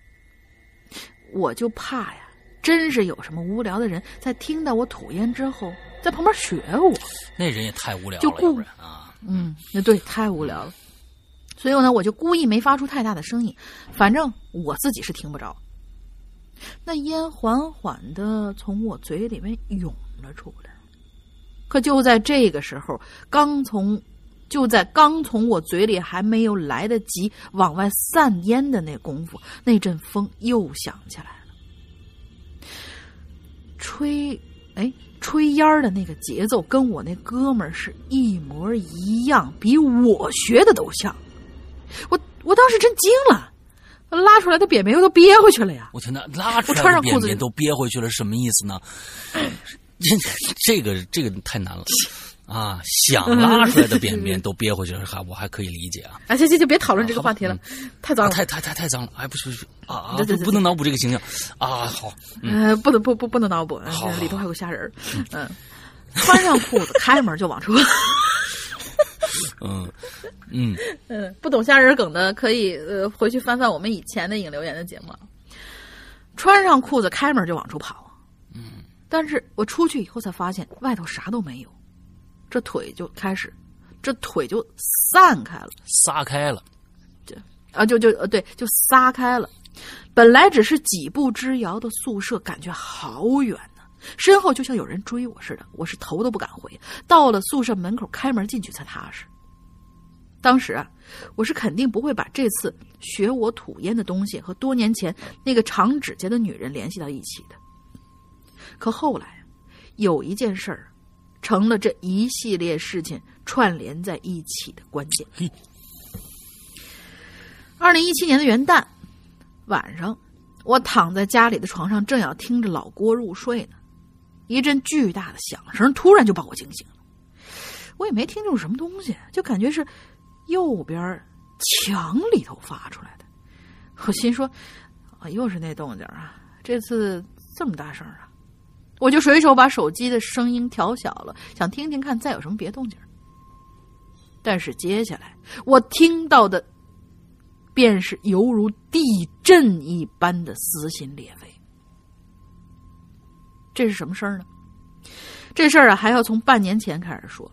我就怕呀，真是有什么无聊的人在听到我吐烟之后，在旁边学我。那人也太无聊了，就故意啊，嗯，那对，太无聊了。所以呢，我就故意没发出太大的声音，反正我自己是听不着。那烟缓缓地从我嘴里面涌了出来，可就在这个时候，刚从就在刚从我嘴里还没有来得及往外散烟的那功夫，那阵风又响起来了。吹哎吹烟的那个节奏跟我那哥们儿是一模一样，比我学的都像。我我当时真惊了。拉出来的扁棉都憋回去了呀！我天哪，拉出来的扁棉都憋回去了，什么意思呢？这这个这个太难了啊！想拉出来的扁棉都憋回去了，还我还可以理解啊！啊，行行行，别讨论这个话题了，太脏了，太太太太脏了！哎，不是不是啊，不能脑补这个形象啊！好，呃，不能不不不能脑补，里头还有虾仁儿。嗯，穿上裤子，开门就往出。嗯嗯嗯，不懂虾仁梗的可以呃回去翻翻我们以前的影留言的节目。穿上裤子开门就往出跑，嗯，但是我出去以后才发现外头啥都没有，这腿就开始，这腿就散开了，撒开了，就啊就就呃对，就撒开了。本来只是几步之遥的宿舍，感觉好远。身后就像有人追我似的，我是头都不敢回。到了宿舍门口，开门进去才踏实。当时啊，我是肯定不会把这次学我吐烟的东西和多年前那个长指甲的女人联系到一起的。可后来，有一件事儿成了这一系列事情串联在一起的关键。二零一七年的元旦晚上，我躺在家里的床上，正要听着老郭入睡呢。一阵巨大的响声突然就把我惊醒了，我也没听出什么东西，就感觉是右边墙里头发出来的。我心说啊，又是那动静啊，这次这么大声啊！我就随手把手机的声音调小了，想听听看再有什么别动静。但是接下来我听到的便是犹如地震一般的撕心裂肺。这是什么事儿呢？这事儿啊，还要从半年前开始说。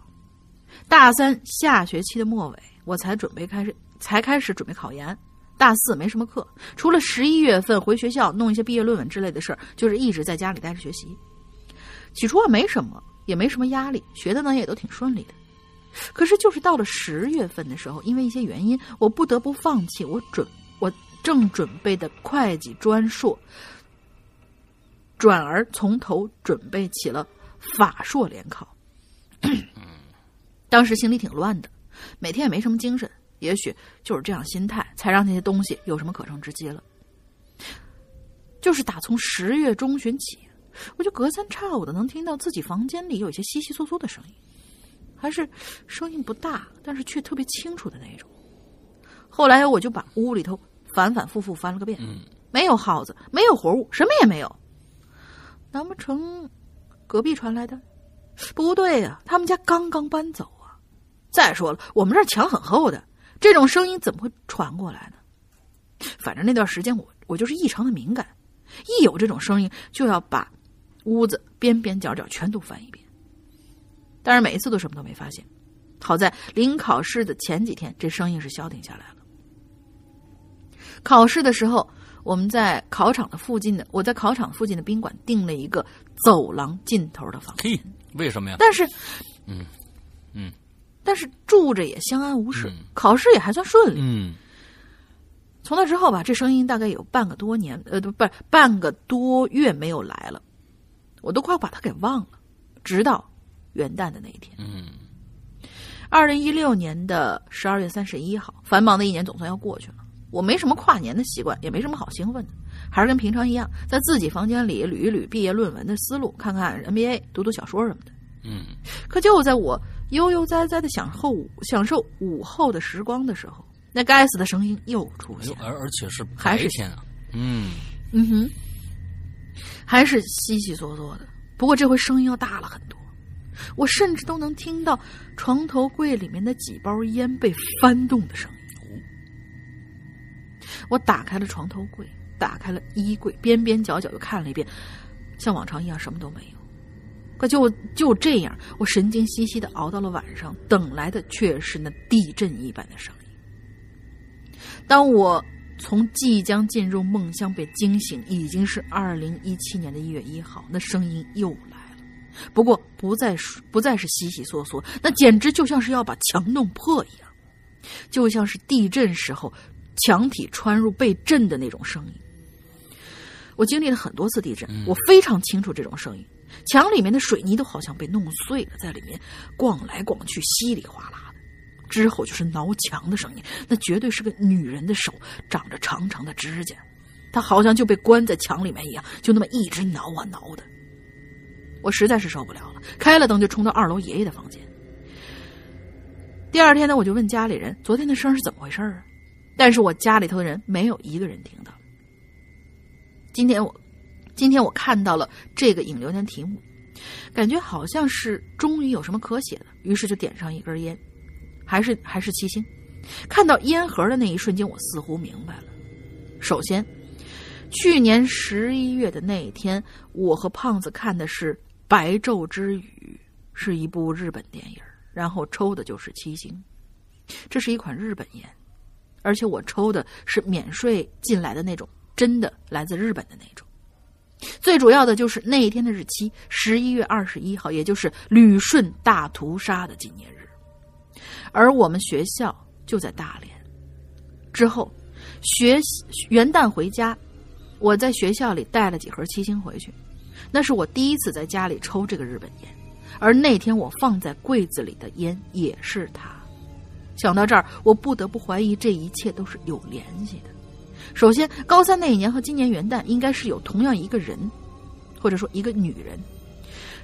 大三下学期的末尾，我才准备开始，才开始准备考研。大四没什么课，除了十一月份回学校弄一些毕业论文之类的事儿，就是一直在家里待着学习。起初啊，没什么，也没什么压力，学的呢也都挺顺利的。可是就是到了十月份的时候，因为一些原因，我不得不放弃我准我正准备的会计专硕。转而从头准备起了法硕联考。当时心里挺乱的，每天也没什么精神，也许就是这样心态才让那些东西有什么可乘之机了。就是打从十月中旬起，我就隔三差五的能听到自己房间里有一些稀稀窣窣的声音，还是声音不大，但是却特别清楚的那种。后来我就把屋里头反反复复翻了个遍，没有耗子，没有活物，什么也没有。难不成隔壁传来的？不对呀、啊，他们家刚刚搬走啊。再说了，我们这墙很厚的，这种声音怎么会传过来呢？反正那段时间我我就是异常的敏感，一有这种声音就要把屋子边边角角全都翻一遍。但是每一次都什么都没发现。好在临考试的前几天，这声音是消停下来了。考试的时候，我们在考场的附近的，我在考场附近的宾馆订了一个走廊尽头的房间。为什么呀？但是，嗯嗯，但是住着也相安无事，嗯、考试也还算顺利。嗯。从那之后吧，这声音大概有半个多年，呃，不，半个多月没有来了，我都快把它给忘了，直到元旦的那一天。嗯。二零一六年的十二月三十一号，繁忙的一年总算要过去了。我没什么跨年的习惯，也没什么好兴奋的，还是跟平常一样，在自己房间里捋一捋毕业论文的思路，看看 N B A， 读读小说什么的。嗯。可就在我悠悠哉哉的享受享受午后的时光的时候，那该死的声音又出现，而而且是白天啊。嗯嗯哼，还是稀稀嗦嗦的，不过这回声音要大了很多。我甚至都能听到床头柜里面的几包烟被翻动的声音。我打开了床头柜，打开了衣柜，边边角角又看了一遍，像往常一样什么都没有。可就就这样，我神经兮兮地熬到了晚上，等来的却是那地震一般的声音。当我从即将进入梦乡被惊醒，已经是二零一七年的一月一号，那声音又来。不过不再不再是稀稀嗦嗦，那简直就像是要把墙弄破一样，就像是地震时候墙体穿入被震的那种声音。我经历了很多次地震，我非常清楚这种声音，墙里面的水泥都好像被弄碎了，在里面逛来逛去，稀里哗啦的。之后就是挠墙的声音，那绝对是个女人的手，长着长长的指甲，她好像就被关在墙里面一样，就那么一直挠啊挠的。我实在是受不了了，开了灯就冲到二楼爷爷的房间。第二天呢，我就问家里人昨天的声是怎么回事啊？但是我家里头的人没有一个人听到。今天我今天我看到了这个引流年题目，感觉好像是终于有什么可写的，于是就点上一根烟，还是还是七星。看到烟盒的那一瞬间，我似乎明白了。首先，去年十一月的那一天，我和胖子看的是《白昼之雨》，是一部日本电影，然后抽的就是七星。这是一款日本烟，而且我抽的是免税进来的那种，真的来自日本的那种。最主要的就是那一天的日期，十一月二十一号，也就是旅顺大屠杀的纪念日，而我们学校就在大连。之后，学元旦回家，我在学校里带了几盒七星回去。那是我第一次在家里抽这个日本烟，而那天我放在柜子里的烟也是它。想到这儿，我不得不怀疑这一切都是有联系的。首先，高三那一年和今年元旦应该是有同样一个人，或者说一个女人。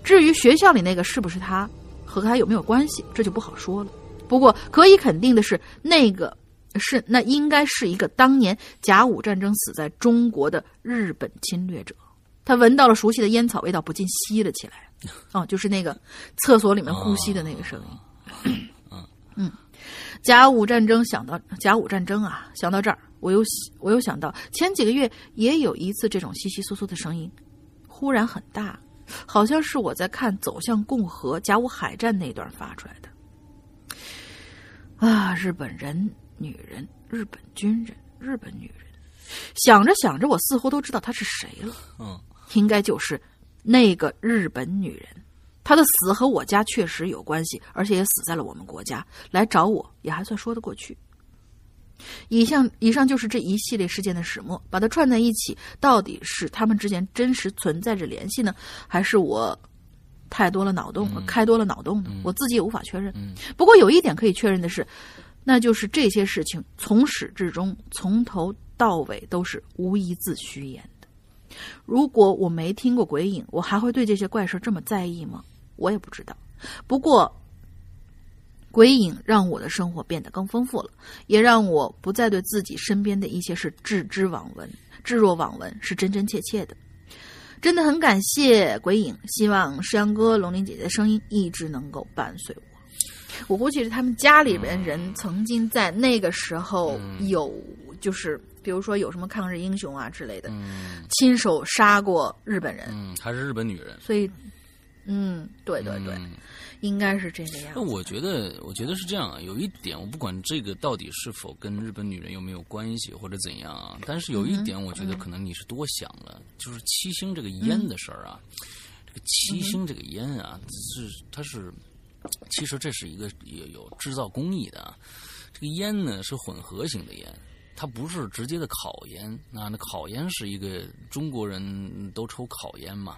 至于学校里那个是不是她，和她有没有关系，这就不好说了。不过可以肯定的是，那个是那应该是一个当年甲午战争死在中国的日本侵略者。他闻到了熟悉的烟草味道，不禁吸了起来。哦，就是那个厕所里面呼吸的那个声音。哦、嗯，甲午战争想到甲午战争啊，想到这儿，我又我又想到前几个月也有一次这种稀稀嗦嗦的声音，忽然很大，好像是我在看《走向共和》甲午海战那段发出来的。啊，日本人、女人、日本军人、日本女人，想着想着，我似乎都知道她是谁了。嗯。应该就是那个日本女人，她的死和我家确实有关系，而且也死在了我们国家，来找我也还算说得过去。以上以上就是这一系列事件的始末，把它串在一起，到底是他们之间真实存在着联系呢，还是我太多了脑洞，嗯、开多了脑洞呢？嗯、我自己也无法确认。嗯、不过有一点可以确认的是，那就是这些事情从始至终，从头到尾都是无一字虚言。如果我没听过鬼影，我还会对这些怪事这么在意吗？我也不知道。不过鬼影让我的生活变得更丰富了，也让我不再对自己身边的一些事置之罔闻，置若罔闻是真真切切的。真的很感谢鬼影，希望山哥、龙鳞姐姐的声音一直能够伴随我。我估计是他们家里边人曾经在那个时候有，就是比如说有什么抗日英雄啊之类的，嗯、亲手杀过日本人，嗯，还是日本女人，所以，嗯，对对对，嗯、应该是这个样子。我觉得，我觉得是这样啊。有一点，我不管这个到底是否跟日本女人有没有关系或者怎样啊，但是有一点，我觉得可能你是多想了，嗯、就是七星这个烟的事儿啊，嗯、这个七星这个烟啊，嗯、是它是。其实这是一个也有制造工艺的，这个烟呢是混合型的烟，它不是直接的烤烟啊。那烤烟是一个中国人都抽烤烟嘛，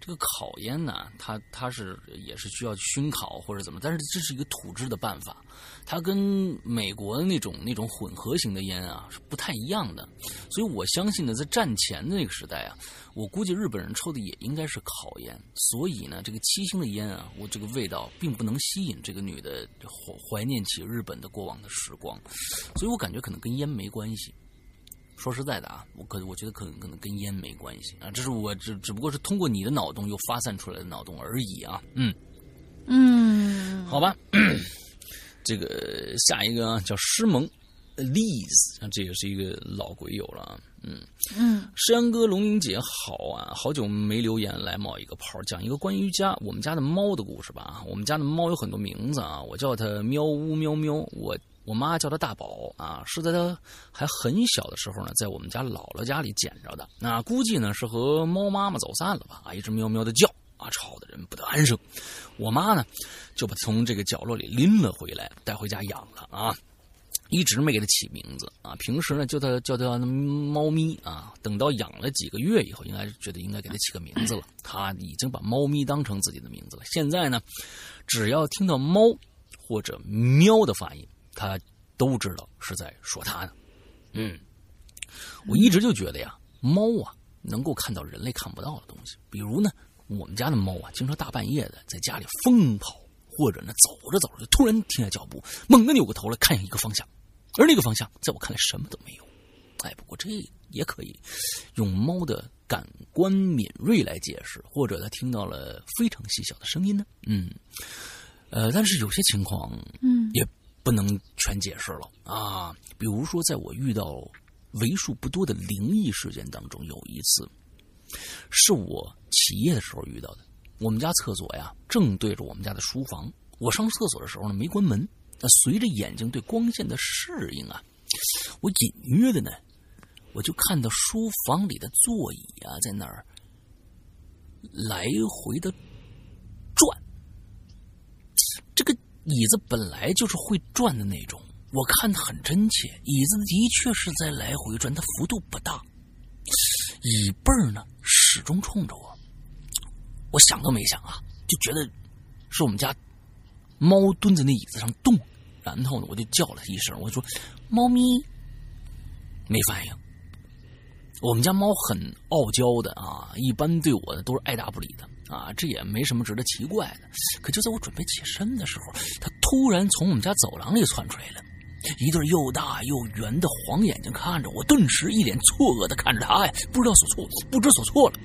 这个烤烟呢，它它是也是需要熏烤或者怎么，但是这是一个土制的办法，它跟美国那种那种混合型的烟啊是不太一样的。所以我相信呢，在战前的那个时代啊，我估计日本人抽的也应该是烤烟，所以呢，这个七星的烟啊，我这个味道并不能吸引这个女的怀念起日本的过往的时光，所以我感觉可能跟烟没关系。说实在的啊，我可我觉得可能可能跟烟没关系啊，这是我只只不过是通过你的脑洞又发散出来的脑洞而已啊，嗯嗯，好吧，这个下一个、啊、叫诗萌 ，Liz 啊，这也是一个老鬼友了啊，嗯嗯，山哥龙玲姐好啊，好久没留言来冒一个泡，讲一个关于家我们家的猫的故事吧。我们家的猫有很多名字啊，我叫它喵呜喵喵，我。我妈叫他大宝啊，是在他还很小的时候呢，在我们家姥姥家里捡着的。那估计呢是和猫妈妈走散了吧，啊，一直喵喵的叫啊，吵得人不得安生。我妈呢就把它从这个角落里拎了回来，带回家养了啊，一直没给它起名字啊。平时呢叫它叫它猫咪啊，等到养了几个月以后，应该觉得应该给它起个名字了。它已经把猫咪当成自己的名字了。现在呢，只要听到猫或者喵的发音，他都知道是在说他呢，嗯，我一直就觉得呀，猫啊能够看到人类看不到的东西，比如呢，我们家的猫啊，经常大半夜的在家里疯跑，或者呢走着走着就突然听见脚步，猛地扭过头来看向一个方向，而那个方向在我看来什么都没有。哎，不过这也可以用猫的感官敏锐来解释，或者他听到了非常细小的声音呢，嗯，呃，但是有些情况，嗯，也。不能全解释了啊！比如说，在我遇到为数不多的灵异事件当中，有一次是我起夜的时候遇到的。我们家厕所呀，正对着我们家的书房。我上厕所的时候呢，没关门。那随着眼睛对光线的适应啊，我隐约的呢，我就看到书房里的座椅啊，在那儿来回的转。这个。椅子本来就是会转的那种，我看得很真切，椅子的确是在来回转，它幅度不大，椅背呢始终冲着我。我想都没想啊，就觉得是我们家猫蹲在那椅子上动，然后呢我就叫了一声，我说猫咪，没反应。我们家猫很傲娇的啊，一般对我都是爱答不理的啊，这也没什么值得奇怪的。可就在我准备起身的时候，它突然从我们家走廊里窜出来了，一对又大又圆的黄眼睛看着我，顿时一脸错愕的看着它呀，不知道所措，不知所措了。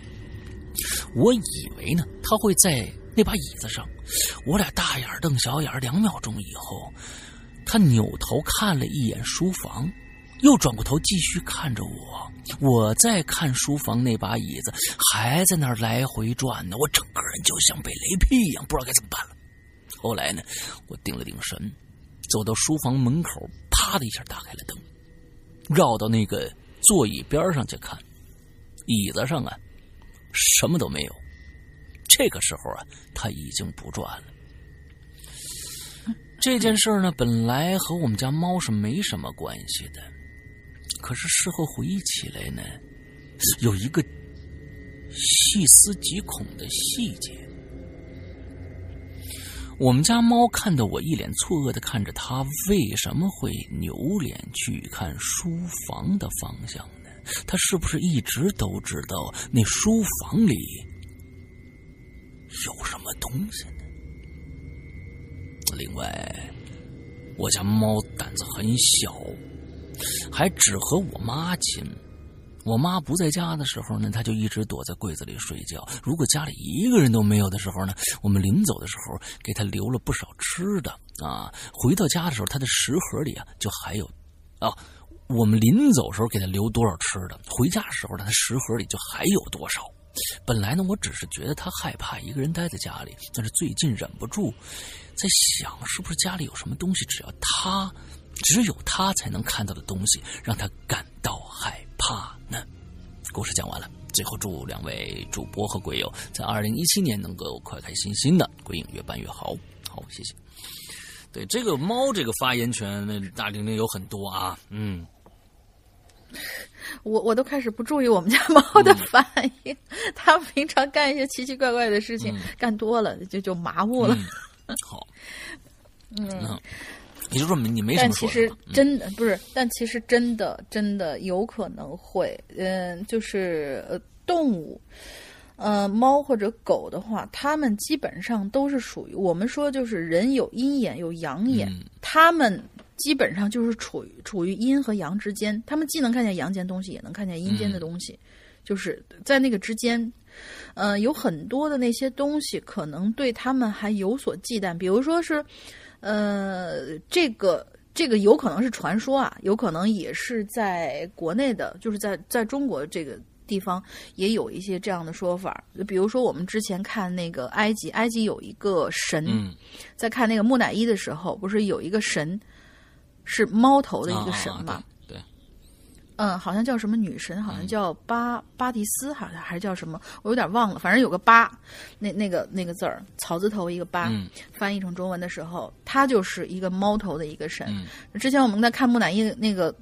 我以为呢，它会在那把椅子上。我俩大眼瞪小眼，两秒钟以后，它扭头看了一眼书房。又转过头继续看着我，我在看书房那把椅子还在那儿来回转呢，我整个人就像被雷劈一样，不知道该怎么办了。后来呢，我定了定神，走到书房门口，啪的一下打开了灯，绕到那个座椅边上去看，椅子上啊什么都没有。这个时候啊，它已经不转了。这件事呢，本来和我们家猫是没什么关系的。可是事后回忆起来呢，有一个细思极恐的细节。我们家猫看到我一脸错愕的看着它，为什么会扭脸去看书房的方向呢？它是不是一直都知道那书房里有什么东西呢？另外，我家猫胆子很小，还只和我妈亲，我妈不在家的时候呢，她就一直躲在柜子里睡觉。如果家里一个人都没有的时候呢，我们临走的时候给她留了不少吃的啊。回到家的时候，她的食盒里啊就还有啊。我们临走的时候给她留多少吃的，回家的时候呢，她食盒里就还有多少。本来呢，我只是觉得她害怕一个人待在家里，但是最近忍不住在想，是不是家里有什么东西，只要她，只有她才能看到的东西，让她感到害怕呢？故事讲完了，最后祝两位主播和鬼友在二零一七年能够快开心心的，鬼影越办越好。好，谢谢。对这个猫这个发言权，大玲玲有很多啊，嗯。我我都开始不注意我们家猫的反应，嗯、它平常干一些奇奇怪怪的事情，嗯、干多了就就麻木了。嗯、好，嗯，也就是说你没什么说的。但其实真的、嗯、不是，但其实真的真的有可能会，嗯，就是呃动物，呃猫或者狗的话，它们基本上都是属于我们说就是人有阴眼有阳眼，嗯、它们。基本上就是处于处于阴和阳之间，他们既能看见阳间东西，也能看见阴间的东西，嗯、就是在那个之间，呃，有很多的那些东西可能对他们还有所忌惮，比如说是，呃，这个这个有可能是传说啊，有可能也是在国内的，就是在在中国这个地方也有一些这样的说法，比如说我们之前看那个埃及，埃及有一个神，嗯、在看那个木乃伊的时候，不是有一个神。是猫头的一个神嘛、啊？对，嗯，好像叫什么女神，好像叫巴、嗯、巴蒂斯，好像还是叫什么，我有点忘了。反正有个巴，那那个那个字儿，草字头一个巴，嗯、翻译成中文的时候，它就是一个猫头的一个神。嗯、之前我们在看木乃伊那个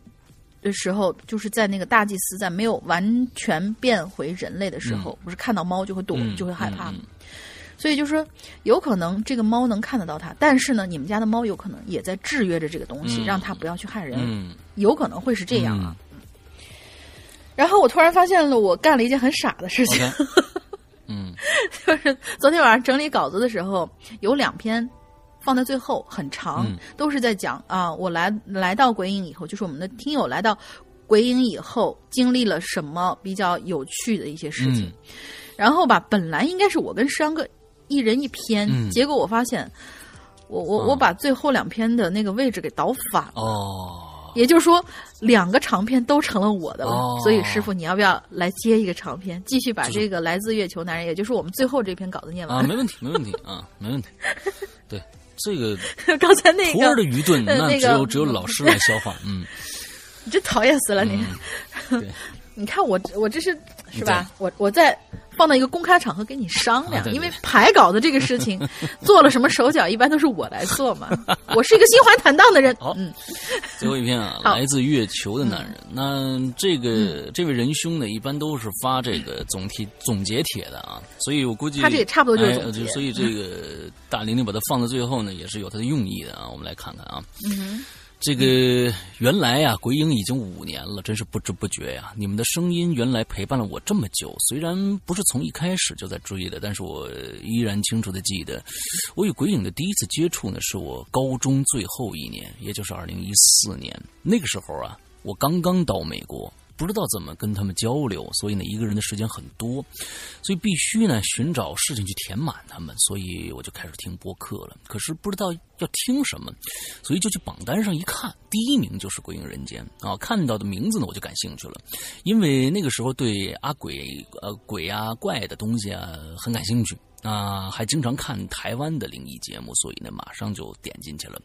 的时候，就是在那个大祭司在没有完全变回人类的时候，嗯、不是看到猫就会躲，嗯、就会害怕。嗯嗯嗯所以就是说，有可能这个猫能看得到它，但是呢，你们家的猫有可能也在制约着这个东西，嗯、让它不要去害人，嗯、有可能会是这样啊。嗯、然后我突然发现了，我干了一件很傻的事情， okay, 嗯，就是昨天晚上整理稿子的时候，有两篇放在最后，很长，嗯、都是在讲啊，我来来到鬼影以后，就是我们的听友来到鬼影以后经历了什么比较有趣的一些事情，嗯、然后吧，本来应该是我跟十阳哥。一人一篇，嗯、结果我发现，我我、哦、我把最后两篇的那个位置给倒反了。哦，也就是说，两个长篇都成了我的了。哦、所以师傅，你要不要来接一个长篇，继续把这个来自月球男人，也就是我们最后这篇稿子念完？啊，没问题，没问题啊，没问题。对，这个刚才那个徒儿的愚钝，那只有、那个、只有老师来消化。嗯，你真讨厌死了你！嗯、你看我我这是是吧？我我在。放到一个公开场合跟你商量，啊、对对对因为排稿的这个事情，做了什么手脚一般都是我来做嘛。我是一个心怀坦荡的人。好，嗯、最后一篇啊，来自月球的男人。嗯、那这个、嗯、这位仁兄呢，一般都是发这个总体总结帖的啊，所以我估计他这也差不多就是总结、哎。所以这个大玲玲把它放到最后呢，也是有它的用意的啊。我们来看看啊。嗯哼这个原来啊，鬼影已经五年了，真是不知不觉呀、啊！你们的声音原来陪伴了我这么久，虽然不是从一开始就在追的，但是我依然清楚的记得，我与鬼影的第一次接触呢，是我高中最后一年，也就是二零一四年。那个时候啊，我刚刚到美国，不知道怎么跟他们交流，所以呢，一个人的时间很多，所以必须呢寻找事情去填满他们，所以我就开始听播客了。可是不知道。要听什么，所以就去榜单上一看，第一名就是《鬼影人间》啊！看到的名字呢，我就感兴趣了，因为那个时候对啊鬼呃鬼啊怪的东西啊很感兴趣啊，还经常看台湾的灵异节目，所以呢，马上就点进去了。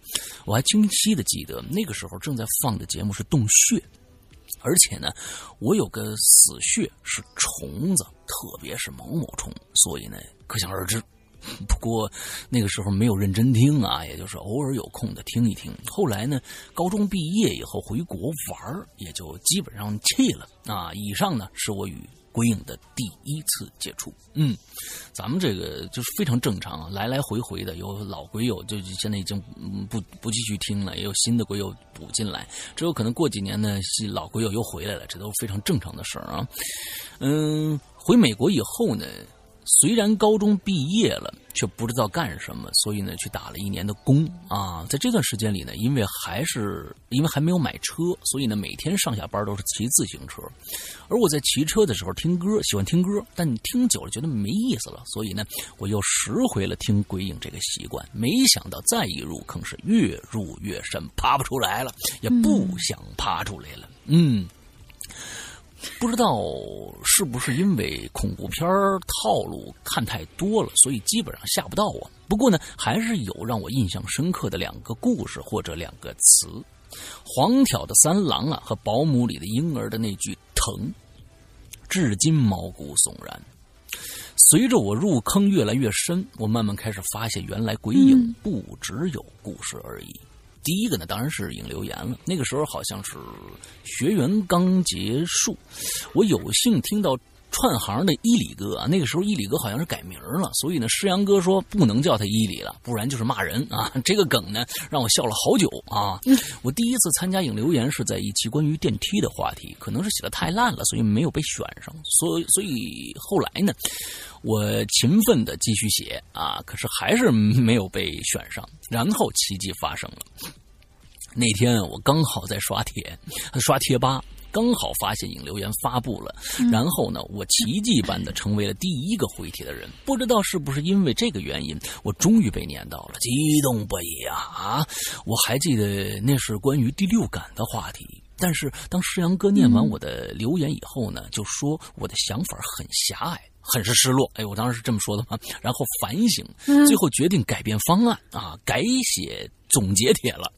我还清晰的记得，那个时候正在放的节目是《洞穴》，而且呢，我有个死穴是虫子，特别是毛毛虫，所以呢，可想而知。不过那个时候没有认真听啊，也就是偶尔有空的听一听。后来呢，高中毕业以后回国玩也就基本上弃了。啊，以上呢是我与鬼影的第一次接触。嗯，咱们这个就是非常正常啊，来来回回的有老鬼友就现在已经不不继续听了，也有新的鬼友补进来，这有可能过几年呢，老鬼友又回来了，这都非常正常的事儿啊。嗯，回美国以后呢。虽然高中毕业了，却不知道干什么，所以呢，去打了一年的工啊。在这段时间里呢，因为还是因为还没有买车，所以呢，每天上下班都是骑自行车。而我在骑车的时候听歌，喜欢听歌，但听久了觉得没意思了，所以呢，我又拾回了听鬼影这个习惯。没想到再一入坑是越入越深，爬不出来了，也不想爬出来了。嗯。嗯不知道是不是因为恐怖片套路看太多了，所以基本上吓不到我。不过呢，还是有让我印象深刻的两个故事或者两个词，黄挑的三郎啊和保姆里的婴儿的那句疼，至今毛骨悚然。随着我入坑越来越深，我慢慢开始发现，原来鬼影不只有故事而已。嗯第一个呢，当然是影留言了。那个时候好像是学员刚结束，我有幸听到串行的伊里哥啊。那个时候伊里哥好像是改名了，所以呢，诗阳哥说不能叫他伊里了，不然就是骂人啊。这个梗呢，让我笑了好久啊。嗯、我第一次参加影留言是在一期关于电梯的话题，可能是写得太烂了，所以没有被选上。所以所以后来呢，我勤奋的继续写啊，可是还是没有被选上。然后奇迹发生了。那天我刚好在刷帖，刷贴吧，刚好发现影留言发布了，然后呢，我奇迹般的成为了第一个回帖的人。不知道是不是因为这个原因，我终于被念到了，激动不已啊！啊，我还记得那是关于第六感的话题。但是当石阳哥念完我的留言以后呢，就说我的想法很狭隘，很是失落。哎，我当时是这么说的嘛。然后反省，最后决定改变方案啊，改写总结帖了。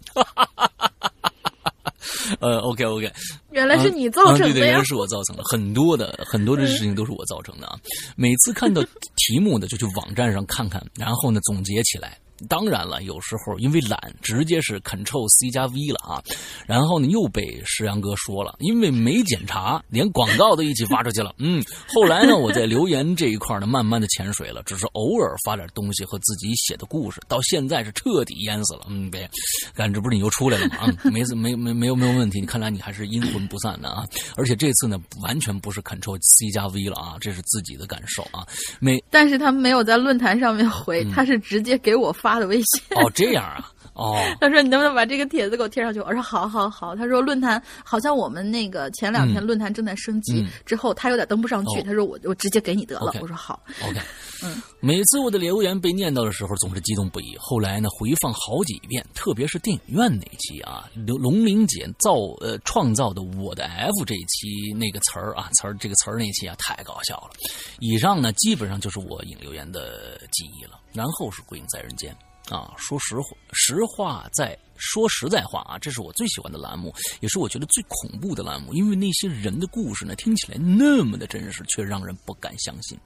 呃 ，OK OK， 原来是你造成的呀、啊啊？对对，原来是我造成的，很多的很多的事情都是我造成的啊。每次看到题目呢，就去网站上看看，然后呢总结起来。当然了，有时候因为懒，直接是 Control C 加 V 了啊。然后呢，又被石阳哥说了，因为没检查，连广告都一起发出去了。嗯，后来呢，我在留言这一块呢，慢慢的潜水了，只是偶尔发点东西和自己写的故事。到现在是彻底淹死了。嗯，别，干这不是你又出来了吗？啊、没没没没有没有问题。你看来你还是阴魂不散的啊。而且这次呢，完全不是 Control C 加 V 了啊，这是自己的感受啊。没，但是他没有在论坛上面回，嗯、他是直接给我发。发的微信哦，这样啊，哦，他说你能不能把这个帖子给我贴上去？我说好，好，好。他说论坛好像我们那个前两天论坛正在升级，嗯、之后他有点登不上去。哦、他说我我直接给你得了。Okay, 我说好 ，OK。嗯，每次我的留言被念到的时候，总是激动不已。后来呢，回放好几遍，特别是电影院那一期啊，龙玲姐造呃创造的我的 F 这一期那个词儿啊词儿这个词儿那一期啊，太搞笑了。以上呢，基本上就是我影留言的记忆了。然后是鬼影在人间啊，说实话，实话在说实在话啊，这是我最喜欢的栏目，也是我觉得最恐怖的栏目，因为那些人的故事呢，听起来那么的真实，却让人不敢相信。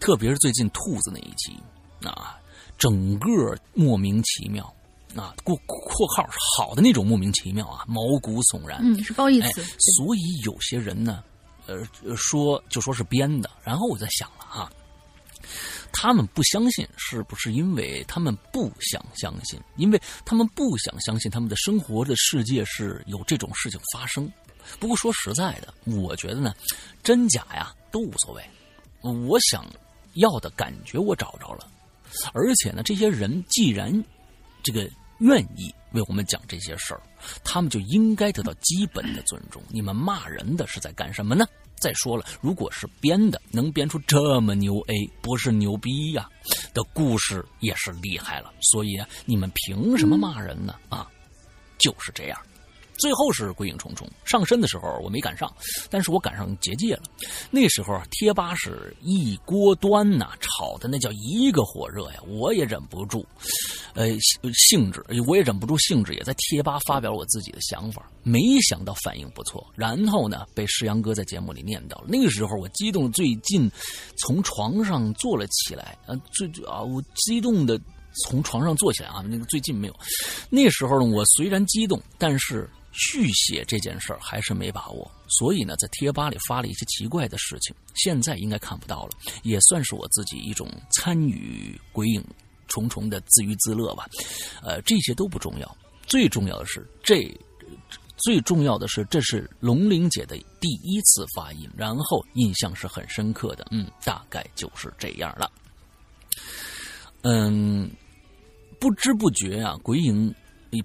特别是最近兔子那一期啊，整个莫名其妙啊，括括号好的那种莫名其妙啊，毛骨悚然，嗯，是褒义词。哎、所以有些人呢，呃，说就说是编的，然后我在想了啊。他们不相信，是不是因为他们不想相信？因为他们不想相信他们的生活的世界是有这种事情发生。不过说实在的，我觉得呢，真假呀都无所谓。我想要的感觉我找着了，而且呢，这些人既然这个愿意为我们讲这些事儿，他们就应该得到基本的尊重。你们骂人的是在干什么呢？再说了，如果是编的，能编出这么牛 A， 不是牛逼呀、啊、的故事也是厉害了。所以啊，你们凭什么骂人呢？啊，就是这样。最后是鬼影重重上身的时候，我没赶上，但是我赶上结界了。那时候贴吧是一锅端呐、啊，炒的那叫一个火热呀，我也忍不住，呃，兴致我也忍不住兴致，也在贴吧发表我自己的想法。没想到反应不错，然后呢，被石阳哥在节目里念到了。那个时候我激动，最近从床上坐了起来，啊，最啊，我激动的从床上坐起来啊，那个最近没有。那时候呢，我虽然激动，但是。续写这件事儿还是没把握，所以呢，在贴吧里发了一些奇怪的事情，现在应该看不到了，也算是我自己一种参与鬼影重重的自娱自乐吧。呃，这些都不重要，最重要的是这最重要的是，这是龙玲姐的第一次发音，然后印象是很深刻的。嗯，大概就是这样了。嗯，不知不觉啊，鬼影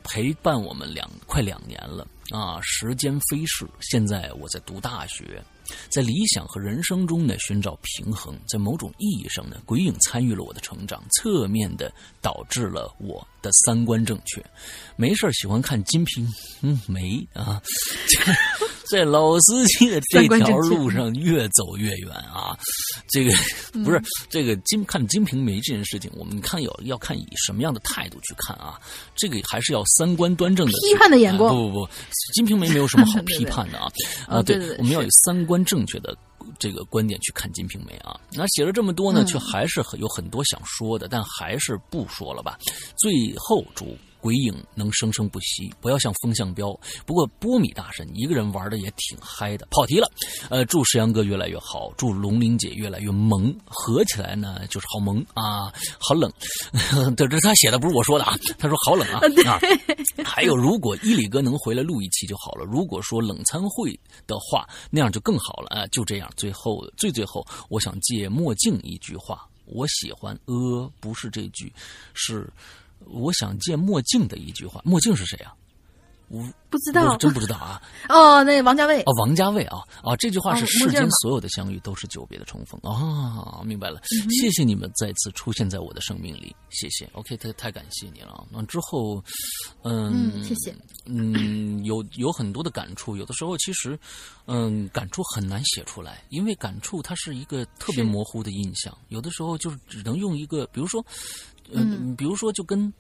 陪伴我们两快两年了啊，时间飞逝。现在我在读大学，在理想和人生中呢寻找平衡，在某种意义上呢，鬼影参与了我的成长，侧面的导致了我的三观正确。没事喜欢看《金瓶梅》啊，在老司机的这条路上越走越远啊。这个不是这个金看《金瓶梅》这件事情，我们看有要看以什么样的态度去看啊？这个还是要三观端正的批判的眼光。啊、不不不，《金瓶梅》没有什么好批判的啊。啊，对，我们要有三观正确的这个观点去看《金瓶梅》啊。那写了这么多呢，却还是有很多想说的，但还是不说了吧。最后祝鬼影能生生不息，不要像风向标。不过波米大神一个人玩的也挺嗨的。跑题了，呃，祝石阳哥越来越好，祝龙玲姐越来越萌。合起来呢，就是好萌啊，好冷。这这他写的不是我说的啊，他说好冷啊。啊还有，如果伊里哥能回来录一期就好了。如果说冷餐会的话，那样就更好了啊。就这样，最后最最后，我想借墨镜一句话，我喜欢呃，不是这句，是。我想借墨镜的一句话，墨镜是谁啊？我不知道，真不知道啊。哦，那王家卫。哦，王家卫啊啊！这句话是世间所有的相遇都是久别的重逢啊、哦！明白了、嗯，谢谢你们再次出现在我的生命里，谢谢。OK， 太太感谢你了啊！那之后，嗯，嗯谢谢。嗯，有有很多的感触，有的时候其实，嗯，感触很难写出来，因为感触它是一个特别模糊的印象，有的时候就是只能用一个，比如说。嗯，比如说，就跟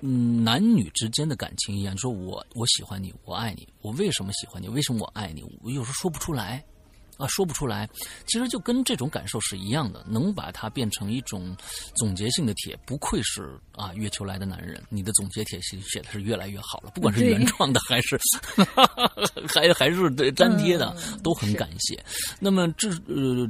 嗯男女之间的感情一样，说我我喜欢你，我爱你，我为什么喜欢你？为什么我爱你？我有时候说不出来啊，说不出来。其实就跟这种感受是一样的，能把它变成一种总结性的帖，不愧是啊月球来的男人，你的总结帖写写的是越来越好了，不管是原创的还是还还是对粘贴的、嗯，都很感谢。那么这呃。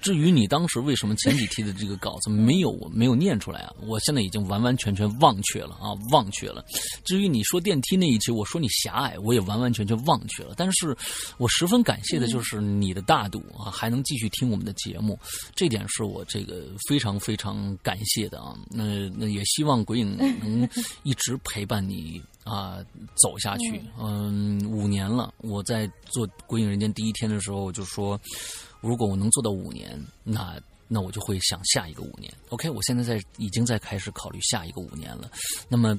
至于你当时为什么前几期的这个稿子没有没有念出来啊？我现在已经完完全全忘却了啊，忘却了。至于你说电梯那一期，我说你狭隘，我也完完全全忘却了。但是我十分感谢的就是你的大度啊，还能继续听我们的节目，这点是我这个非常非常感谢的啊。那那也希望鬼影能一直陪伴你。啊，走下去，嗯，五年了。我在做《鬼影人间》第一天的时候就说，如果我能做到五年，那那我就会想下一个五年。OK， 我现在在已经在开始考虑下一个五年了。那么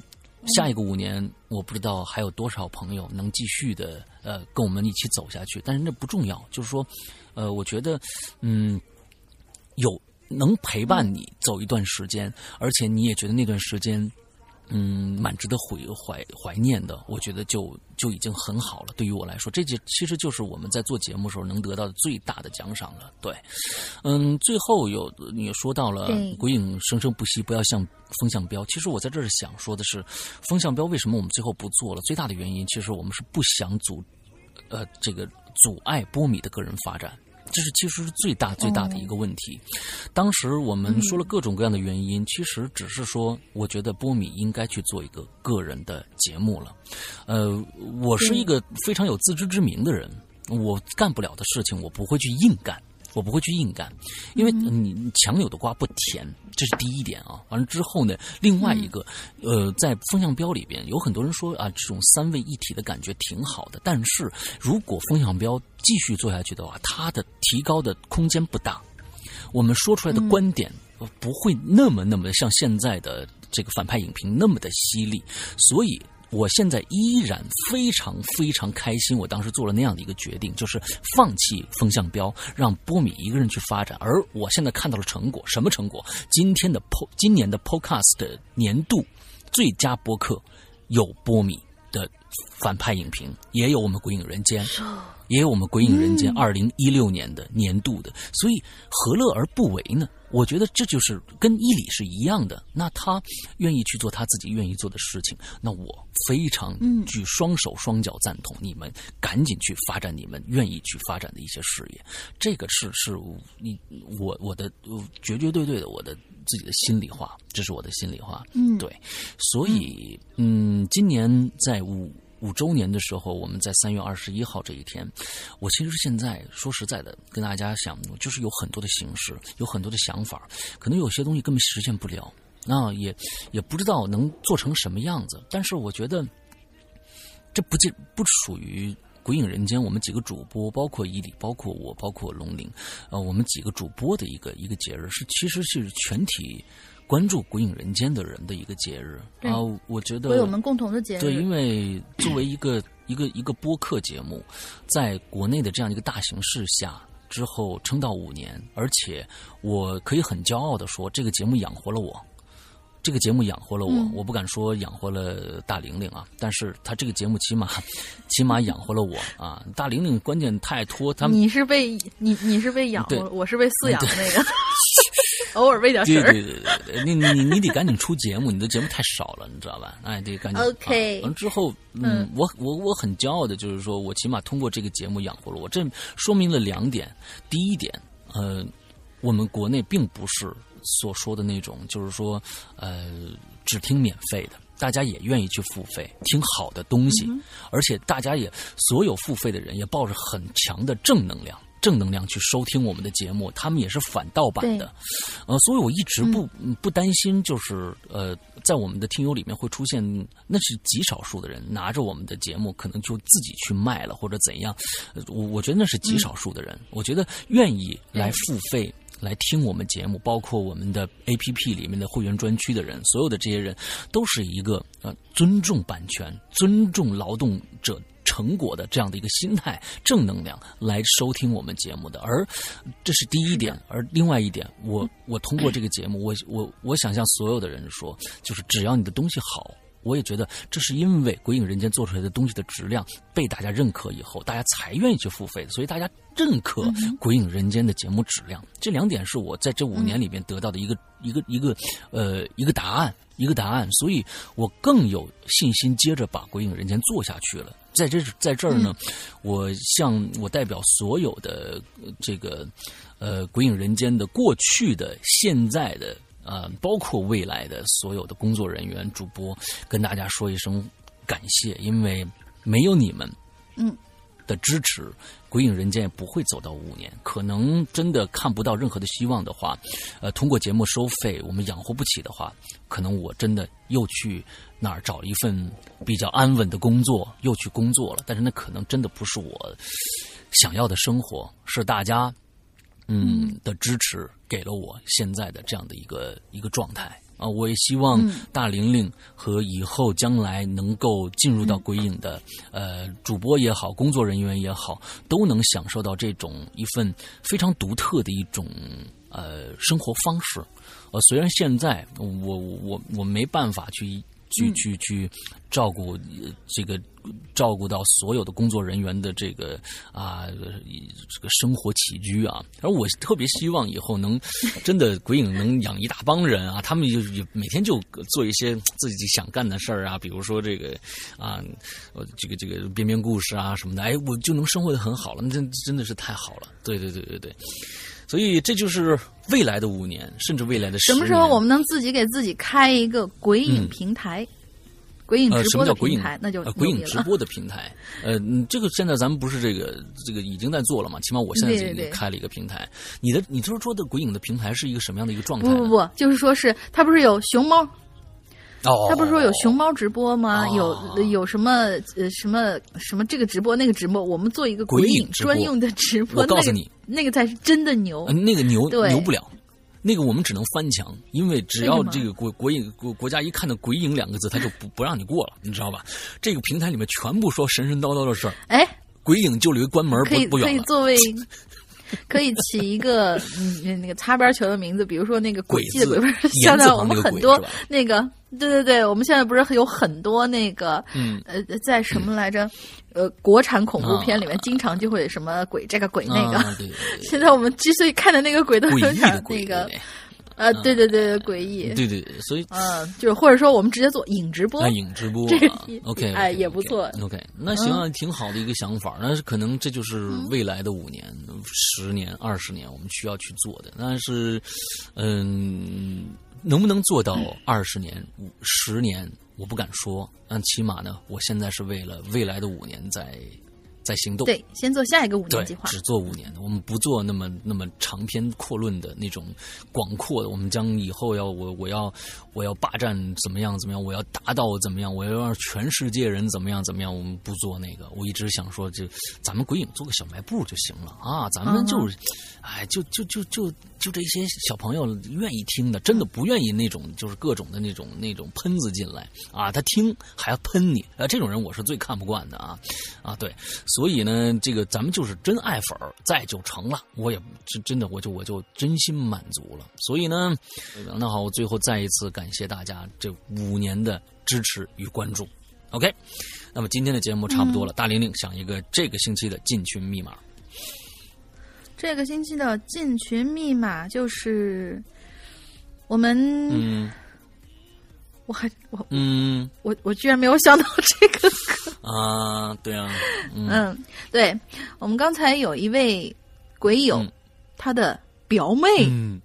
下一个五年，我不知道还有多少朋友能继续的呃跟我们一起走下去，但是那不重要。就是说，呃，我觉得，嗯，有能陪伴你走一段时间，而且你也觉得那段时间。嗯，蛮值得怀怀怀念的，我觉得就就已经很好了。对于我来说，这就其实就是我们在做节目时候能得到的最大的奖赏了。对，嗯，最后有你也说到了鬼影生生不息，不要像风向标。其实我在这儿想说的是，风向标为什么我们最后不做了？最大的原因其实我们是不想阻，呃，这个阻碍波米的个人发展。这是其实是最大最大的一个问题。当时我们说了各种各样的原因，其实只是说，我觉得波米应该去做一个个人的节目了。呃，我是一个非常有自知之明的人，我干不了的事情，我不会去硬干。我不会去硬干，因为你强扭的瓜不甜，这是第一点啊。完了之后呢，另外一个，呃，在风向标里边有很多人说啊，这种三位一体的感觉挺好的，但是如果风向标继续做下去的话，它的提高的空间不大，我们说出来的观点不会那么那么像现在的这个反派影评那么的犀利，所以。我现在依然非常非常开心，我当时做了那样的一个决定，就是放弃风向标，让波米一个人去发展。而我现在看到了成果，什么成果？今天的今年的 Podcast 年度最佳播客有波米的反派影评，也有我们《鬼影人间》，也有我们《鬼影人间》二零一六年的年度的，所以何乐而不为呢？我觉得这就是跟伊里是一样的，那他愿意去做他自己愿意做的事情，那我非常举双手双脚赞同你们，赶紧去发展你们愿意去发展的一些事业。这个是是我我的绝绝对对的我的自己的心里话，这是我的心里话。嗯，对，所以嗯，今年在五五周年的时候，我们在三月二十一号这一天，我其实现在说实在的，跟大家想，就是有很多的形式，有很多的想法，可能有些东西根本实现不了，啊，也也不知道能做成什么样子。但是我觉得，这不仅不属于鬼影人间，我们几个主播，包括伊里，包括我，包括龙鳞，呃，我们几个主播的一个一个节日，是其实是全体关注鬼影人间的人的一个节日啊、呃，我觉得我们共同的节日。对，因为作为一个一个一个播客节目，在国内的这样一个大形势下，之后撑到五年，而且我可以很骄傲的说，这个节目养活了我。这个节目养活了我、嗯，我不敢说养活了大玲玲啊，但是他这个节目起码，起码养活了我啊。大玲玲关键太拖他们，你是被你你是被养活了，我是被饲养的那个，偶尔喂点食儿。对对对对，你你你得赶紧出节目，你的节目太少了，你知道吧？哎，得赶紧。OK、啊。完之后，嗯，嗯我我我很骄傲的就是说我起码通过这个节目养活了我，这说明了两点。第一点，呃，我们国内并不是所说的那种就是说呃，只听免费的，大家也愿意去付费听好的东西、嗯、而且大家也所有付费的人也抱着很强的正能量正能量去收听我们的节目，他们也是反盗版的，呃，所以我一直不、嗯、不担心，就是呃，在我们的听友里面会出现，那是极少数的人拿着我们的节目，可能就自己去卖了或者怎样，我我觉得那是极少数的人，嗯、我觉得愿意来付费来听我们节目，包括我们的 A P P 里面的会员专区的人，所有的这些人都是一个呃尊重版权、尊重劳动者成果的这样的一个心态、正能量来收听我们节目的，而这是第一点。而另外一点，我我通过这个节目，我我我想向所有的人说，就是只要你的东西好。我也觉得这是因为鬼影人间做出来的东西的质量被大家认可以后，大家才愿意去付费，所以大家认可鬼影人间的节目质量。这两点是我在这五年里面得到的一个、嗯、一个一个呃一个答案一个答案，所以我更有信心接着把鬼影人间做下去了。在这在这儿呢、嗯、我向我代表所有的这个呃鬼影人间的过去的现在的呃，包括未来的所有的工作人员、主播，跟大家说一声感谢，因为没有你们，嗯，的支持，嗯、鬼影人间也不会走到五年。可能真的看不到任何的希望的话，呃，通过节目收费我们养活不起的话，可能我真的又去哪儿找一份比较安稳的工作，又去工作了。但是那可能真的不是我想要的生活，是大家。嗯的支持给了我现在的这样的一个一个状态啊，我也希望大玲玲和以后将来能够进入到鬼影的、嗯、呃主播也好，工作人员也好，都能享受到这种一份非常独特的一种呃生活方式。呃，虽然现在我我我没办法去。去去去，照顾这个照顾到所有的工作人员的这个啊这个生活起居啊，而我特别希望以后能真的鬼影能养一大帮人啊，他们就每天就做一些自己想干的事儿啊，比如说这个啊这个这个编编故事啊什么的，哎，我就能生活得很好了，那真真的是太好了，对对对对对。所以这就是未来的五年，甚至未来的十年。什么时候我们能自己给自己开一个鬼影平台、嗯、鬼影直播的平台、呃、什么叫鬼影？那就、呃、鬼影直播的平台。呃，这个现在咱们不是这个这个已经在做了嘛？起码我现在已经开了一个平台。对对对，你的你就是说的鬼影的平台是一个什么样的一个状态？不不不，就是说是它不是有熊猫？哦，他不是说有熊猫直播吗？哦、有有什么呃什么什么这个直播那个直播，我们做一个鬼影专用的直播。我告诉你，那个、那个才是真的牛。呃、那个牛牛不了，那个我们只能翻墙，因为只要这个国国影国国家一看到"鬼影"两个字，他就不不让你过了，你知道吧？这个平台里面全部说神神叨叨的事儿。哎，鬼影就离关门不不远了。可以作为。可以起一个嗯那个擦边球的名字，比如说那个鬼迹的鬼，现在我们很多那个，对对对，我们现在不是有很多那个嗯呃在什么来着、嗯、呃国产恐怖片里面经常就会什么鬼这个鬼那个，啊、对对对对，现在我们之所以看的那个鬼都有点那个。呃，对对对，诡异，对对，所以，嗯、呃，就是或者说我们直接做影直播，哎、影直播、啊、这个 ，OK， 哎、okay, 也不错 okay, ，OK， 那行啊、嗯，挺好的一个想法。那可能这就是未来的五年、十、嗯、年、二十年我们需要去做的。但是，嗯，能不能做到二十年、十、嗯、年？我不敢说，但起码呢，我现在是为了未来的五年在在行动。对，先做下一个五年计划。只做五年，我们不做那么那么长篇阔论的那种广阔的。我们将以后要我我要我要霸占怎么样怎么样，我要达到怎么样，我要让全世界人怎么样怎么样。我们不做那个。我一直想说，就咱们鬼影做个小卖部就行了啊！咱们就是，哎、嗯，就就就就就这些小朋友愿意听的，真的不愿意那种就是各种的那种那种喷子进来啊！他听还要喷你啊！这种人我是最看不惯的啊啊！对。所以呢，这个咱们就是真爱粉儿在就成了，我也真真的我就我就真心满足了。所以呢，那好，我最后再一次感谢大家这五年的支持与关注。OK， 那么今天的节目差不多了，嗯、大玲玲想一个这个星期的进群密码。这个星期的进群密码就是我们，嗯、我还我嗯我我居然没有想到这个歌。啊，对啊，嗯，嗯对，我们刚才有一位鬼友，嗯、他的表妹，嗯、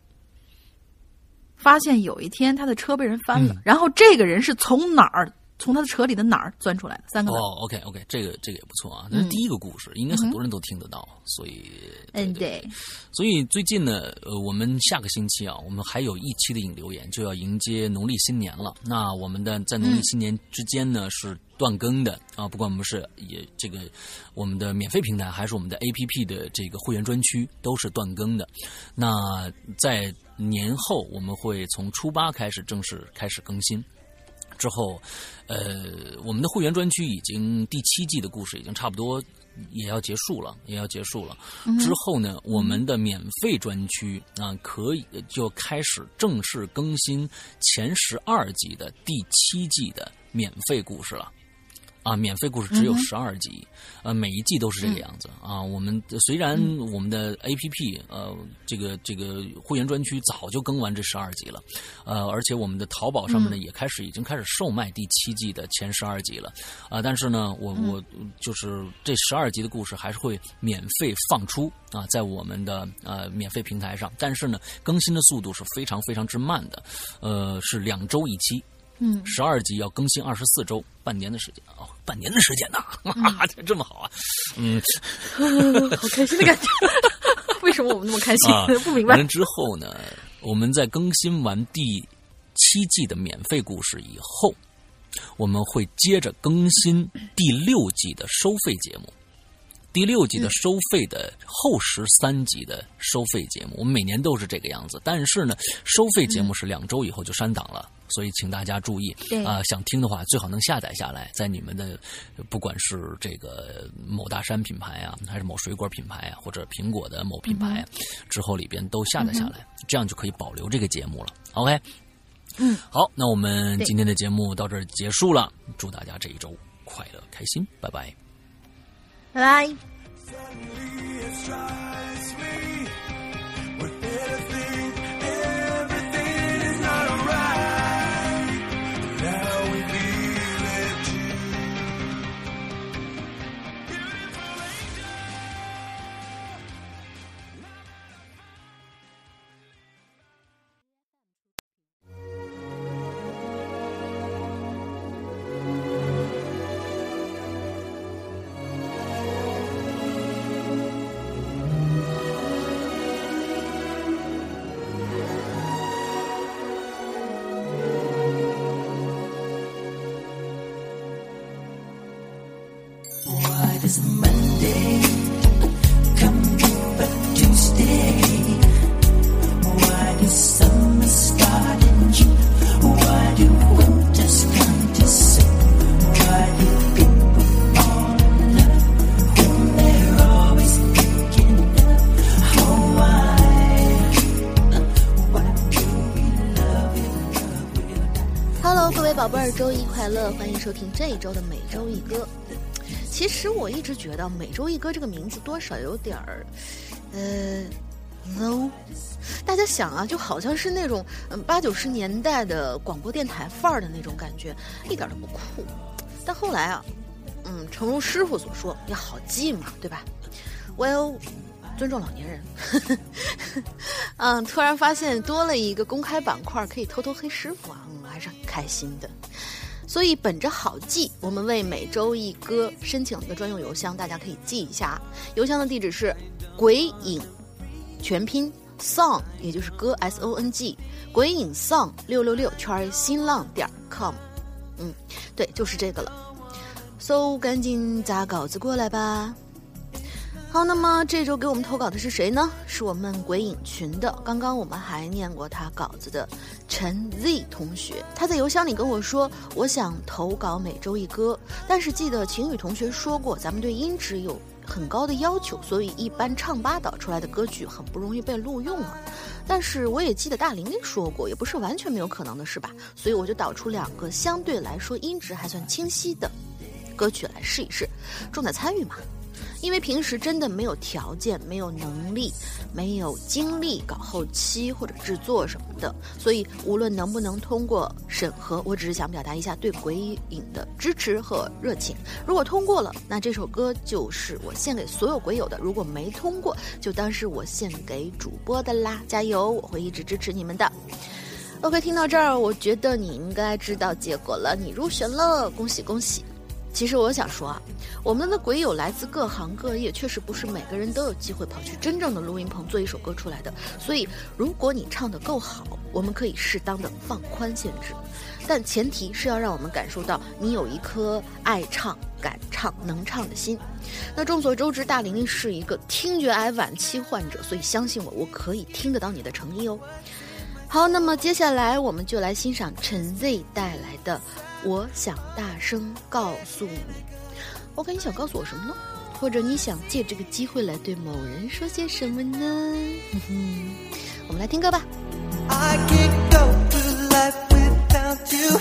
发现有一天他的车被人翻了，嗯、然后这个人是从哪儿，从他的车里的哪儿钻出来的？三个字。哦 ，OK OK， 这个这个也不错啊。这是第一个故事，嗯、应该很多人都听得到，嗯、所以嗯 对, 对。所以最近呢，呃，我们下个星期啊，我们还有一期的影留言，就要迎接农历新年了。那我们的在农历新年之间呢，嗯、是断更的啊，不管我们是也这个我们的免费平台，还是我们的 A P P 的这个会员专区，都是断更的。那在年后，我们会从初八开始正式开始更新。之后，呃，我们的会员专区已经第七季的故事已经差不多也要结束了，也要结束了。之后呢，我们的免费专区啊，呃，可以就开始正式更新前十二集的第七季的免费故事了。啊，免费故事只有十二集，嗯、呃，每一季都是这个样子，嗯、啊。我们虽然我们的 A P P 呃，这个这个会员专区早就更完这十二集了，呃，而且我们的淘宝上面呢，嗯、也开始已经开始售卖第七季的前十二集了，啊、呃，但是呢，我我就是这十二集的故事还是会免费放出啊，呃，在我们的呃免费平台上，但是呢，更新的速度是非常非常之慢的，呃，是两周一期。嗯，十二集要更新二十四周，半年的时间哦，半年的时间呢，啊，嗯、这么好啊，嗯，好开心的感觉。为什么我们那么开心？啊、不明白。之后呢，我们在更新完第七季的免费故事以后，我们会接着更新第六季的收费节目。第六集的收费的后十三集的收费节目，我们每年都是这个样子。但是呢，收费节目是两周以后就删档了，所以请大家注意啊、呃！想听的话，最好能下载下来，在你们的不管是这个某大山品牌啊，还是某水果品牌啊，或者苹果的某品牌、啊、之后里边都下载下来，这样就可以保留这个节目了。OK， 嗯，好，那我们今天的节目到这儿结束了，祝大家这一周快乐开心，拜拜。Bye. Suddenly it strikes me with everything, everything is not alright. Now we feel it too. Beautiful angel. It's Monday, come here but Tuesday. Why does summer start in June? Why do winters come too soon? Why do people fall in love when they're always picking up? Oh why, why do we love in love without? Hello， 各位宝贝儿，周一快乐！欢迎收听这一周的每周一歌。其实我一直觉得每周一歌这个名字多少有点儿，呃 low。大家想啊，就好像是那种嗯八九十年代的广播电台范儿的那种感觉，一点都不酷。但后来啊，嗯，诚如师傅所说，要好记嘛，对吧 ？Well， 尊重老年人。嗯，突然发现多了一个公开板块，可以偷偷黑师傅啊，嗯，还是很开心的。所以本着好记，我们为每周一歌申请了一个专用邮箱，大家可以记一下。邮箱的地址是鬼影全拼 song， 也就是歌 S O N G， 鬼影 song 六六六圈新浪点 com。嗯，对，就是这个了。So 赶紧砸稿子过来吧。好，那么这周给我们投稿的是谁呢？是我们鬼影群的，刚刚我们还念过他稿子的陈 Z 同学。他在邮箱里跟我说，我想投稿每周一歌，但是记得晴雨同学说过，咱们对音质有很高的要求，所以一般唱吧导出来的歌曲很不容易被录用啊。但是我也记得大玲玲说过，也不是完全没有可能的事吧，所以我就导出两个相对来说音质还算清晰的歌曲来试一试，重在参与嘛。因为平时真的没有条件，没有能力，没有精力搞后期或者制作什么的，所以无论能不能通过审核，我只是想表达一下对鬼影的支持和热情。如果通过了，那这首歌就是我献给所有鬼友的；如果没通过，就当是我献给主播的啦。加油，我会一直支持你们的。OK， 听到这儿，我觉得你应该知道结果了，你入选了，恭喜恭喜！其实我想说啊，我们的鬼友来自各行各业，确实不是每个人都有机会跑去真正的录音棚做一首歌出来的。所以，如果你唱得够好，我们可以适当的放宽限制，但前提是要让我们感受到你有一颗爱唱、敢唱、能唱的心。那众所周知，大玲玲是一个听觉癌晚期患者，所以相信我，我可以听得到你的诚意哦。好，那么接下来我们就来欣赏陈 Z 带来的我想大声告诉你。 OK， 你想告诉我什么呢？或者你想借这个机会来对某人说些什么呢？哼哼，我们来听歌吧。 I can't go through life without you,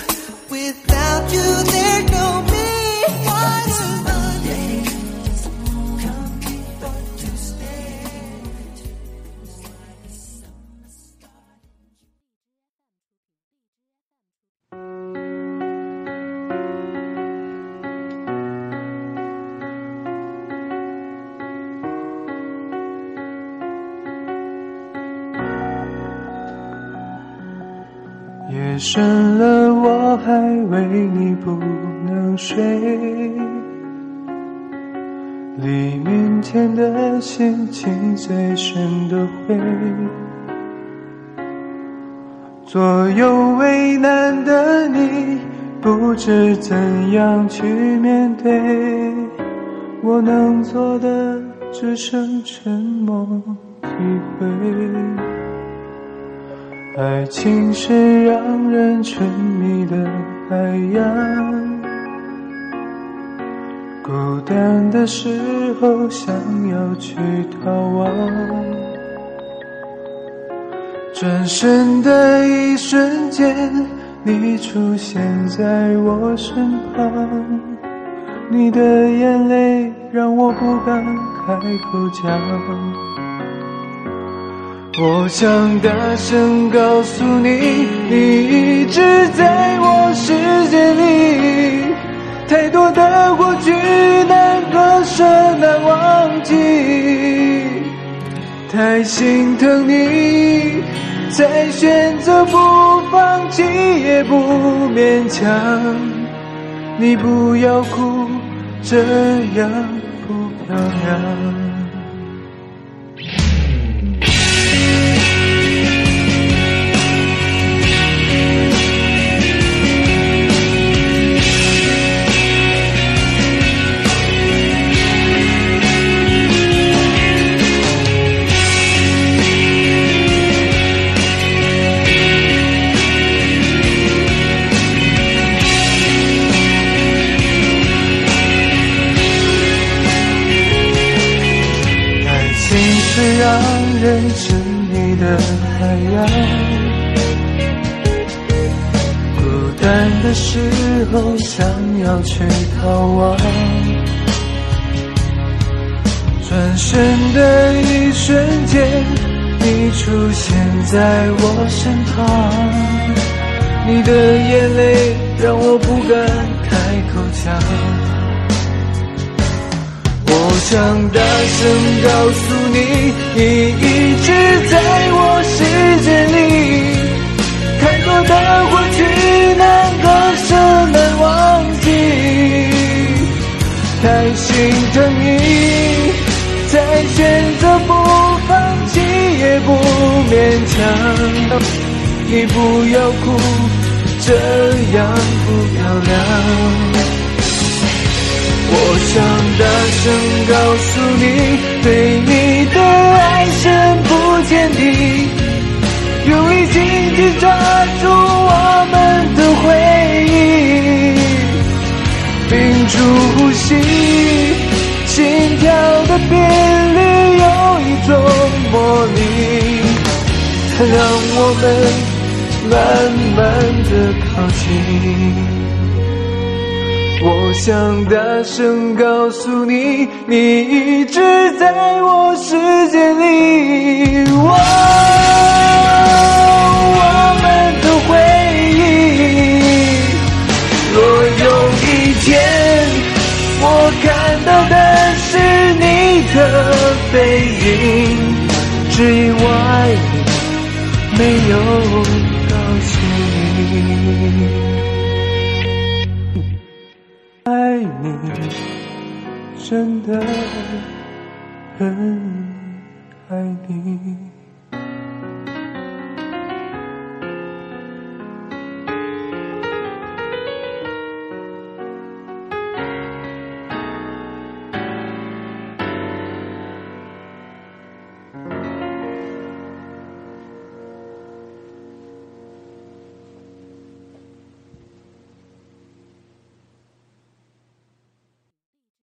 without you there's no me. I don't want you, come keep on to stay.夜深了，我还为你不能睡，黎明前的心情最深的灰，左右为难的你不知怎样去面对，我能做的只剩沉默体会。爱情是让人沉迷的海洋，孤单的时候想要去逃亡，转身的一瞬间你出现在我身旁，你的眼泪让我不敢开口讲。我想大声告诉你，你一直在我世界里，太多的过去难割舍难忘记，太心疼你才选择不放弃也不勉强，你不要哭，这样不漂亮。时候想要去逃亡，转身的一瞬间你出现在我身旁，你的眼泪让我不敢开口讲。我想大声告诉你，你一直在我世界里，太多的过去难割舍难忘记，开心的你才选择不放弃，也不勉强。你不要哭，这样不漂亮。 我想大声告诉你，对你的爱深不见底，用力紧紧抓住我们的回忆，屏住呼吸，心跳的频率有一种魔力，让我们慢慢的靠近。 我想大声告诉你，你一直在我世界里。哦，我们的回忆。若有一天我看到的是你的背影，只因我爱你，没有告诉你。 爱你真的很爱你。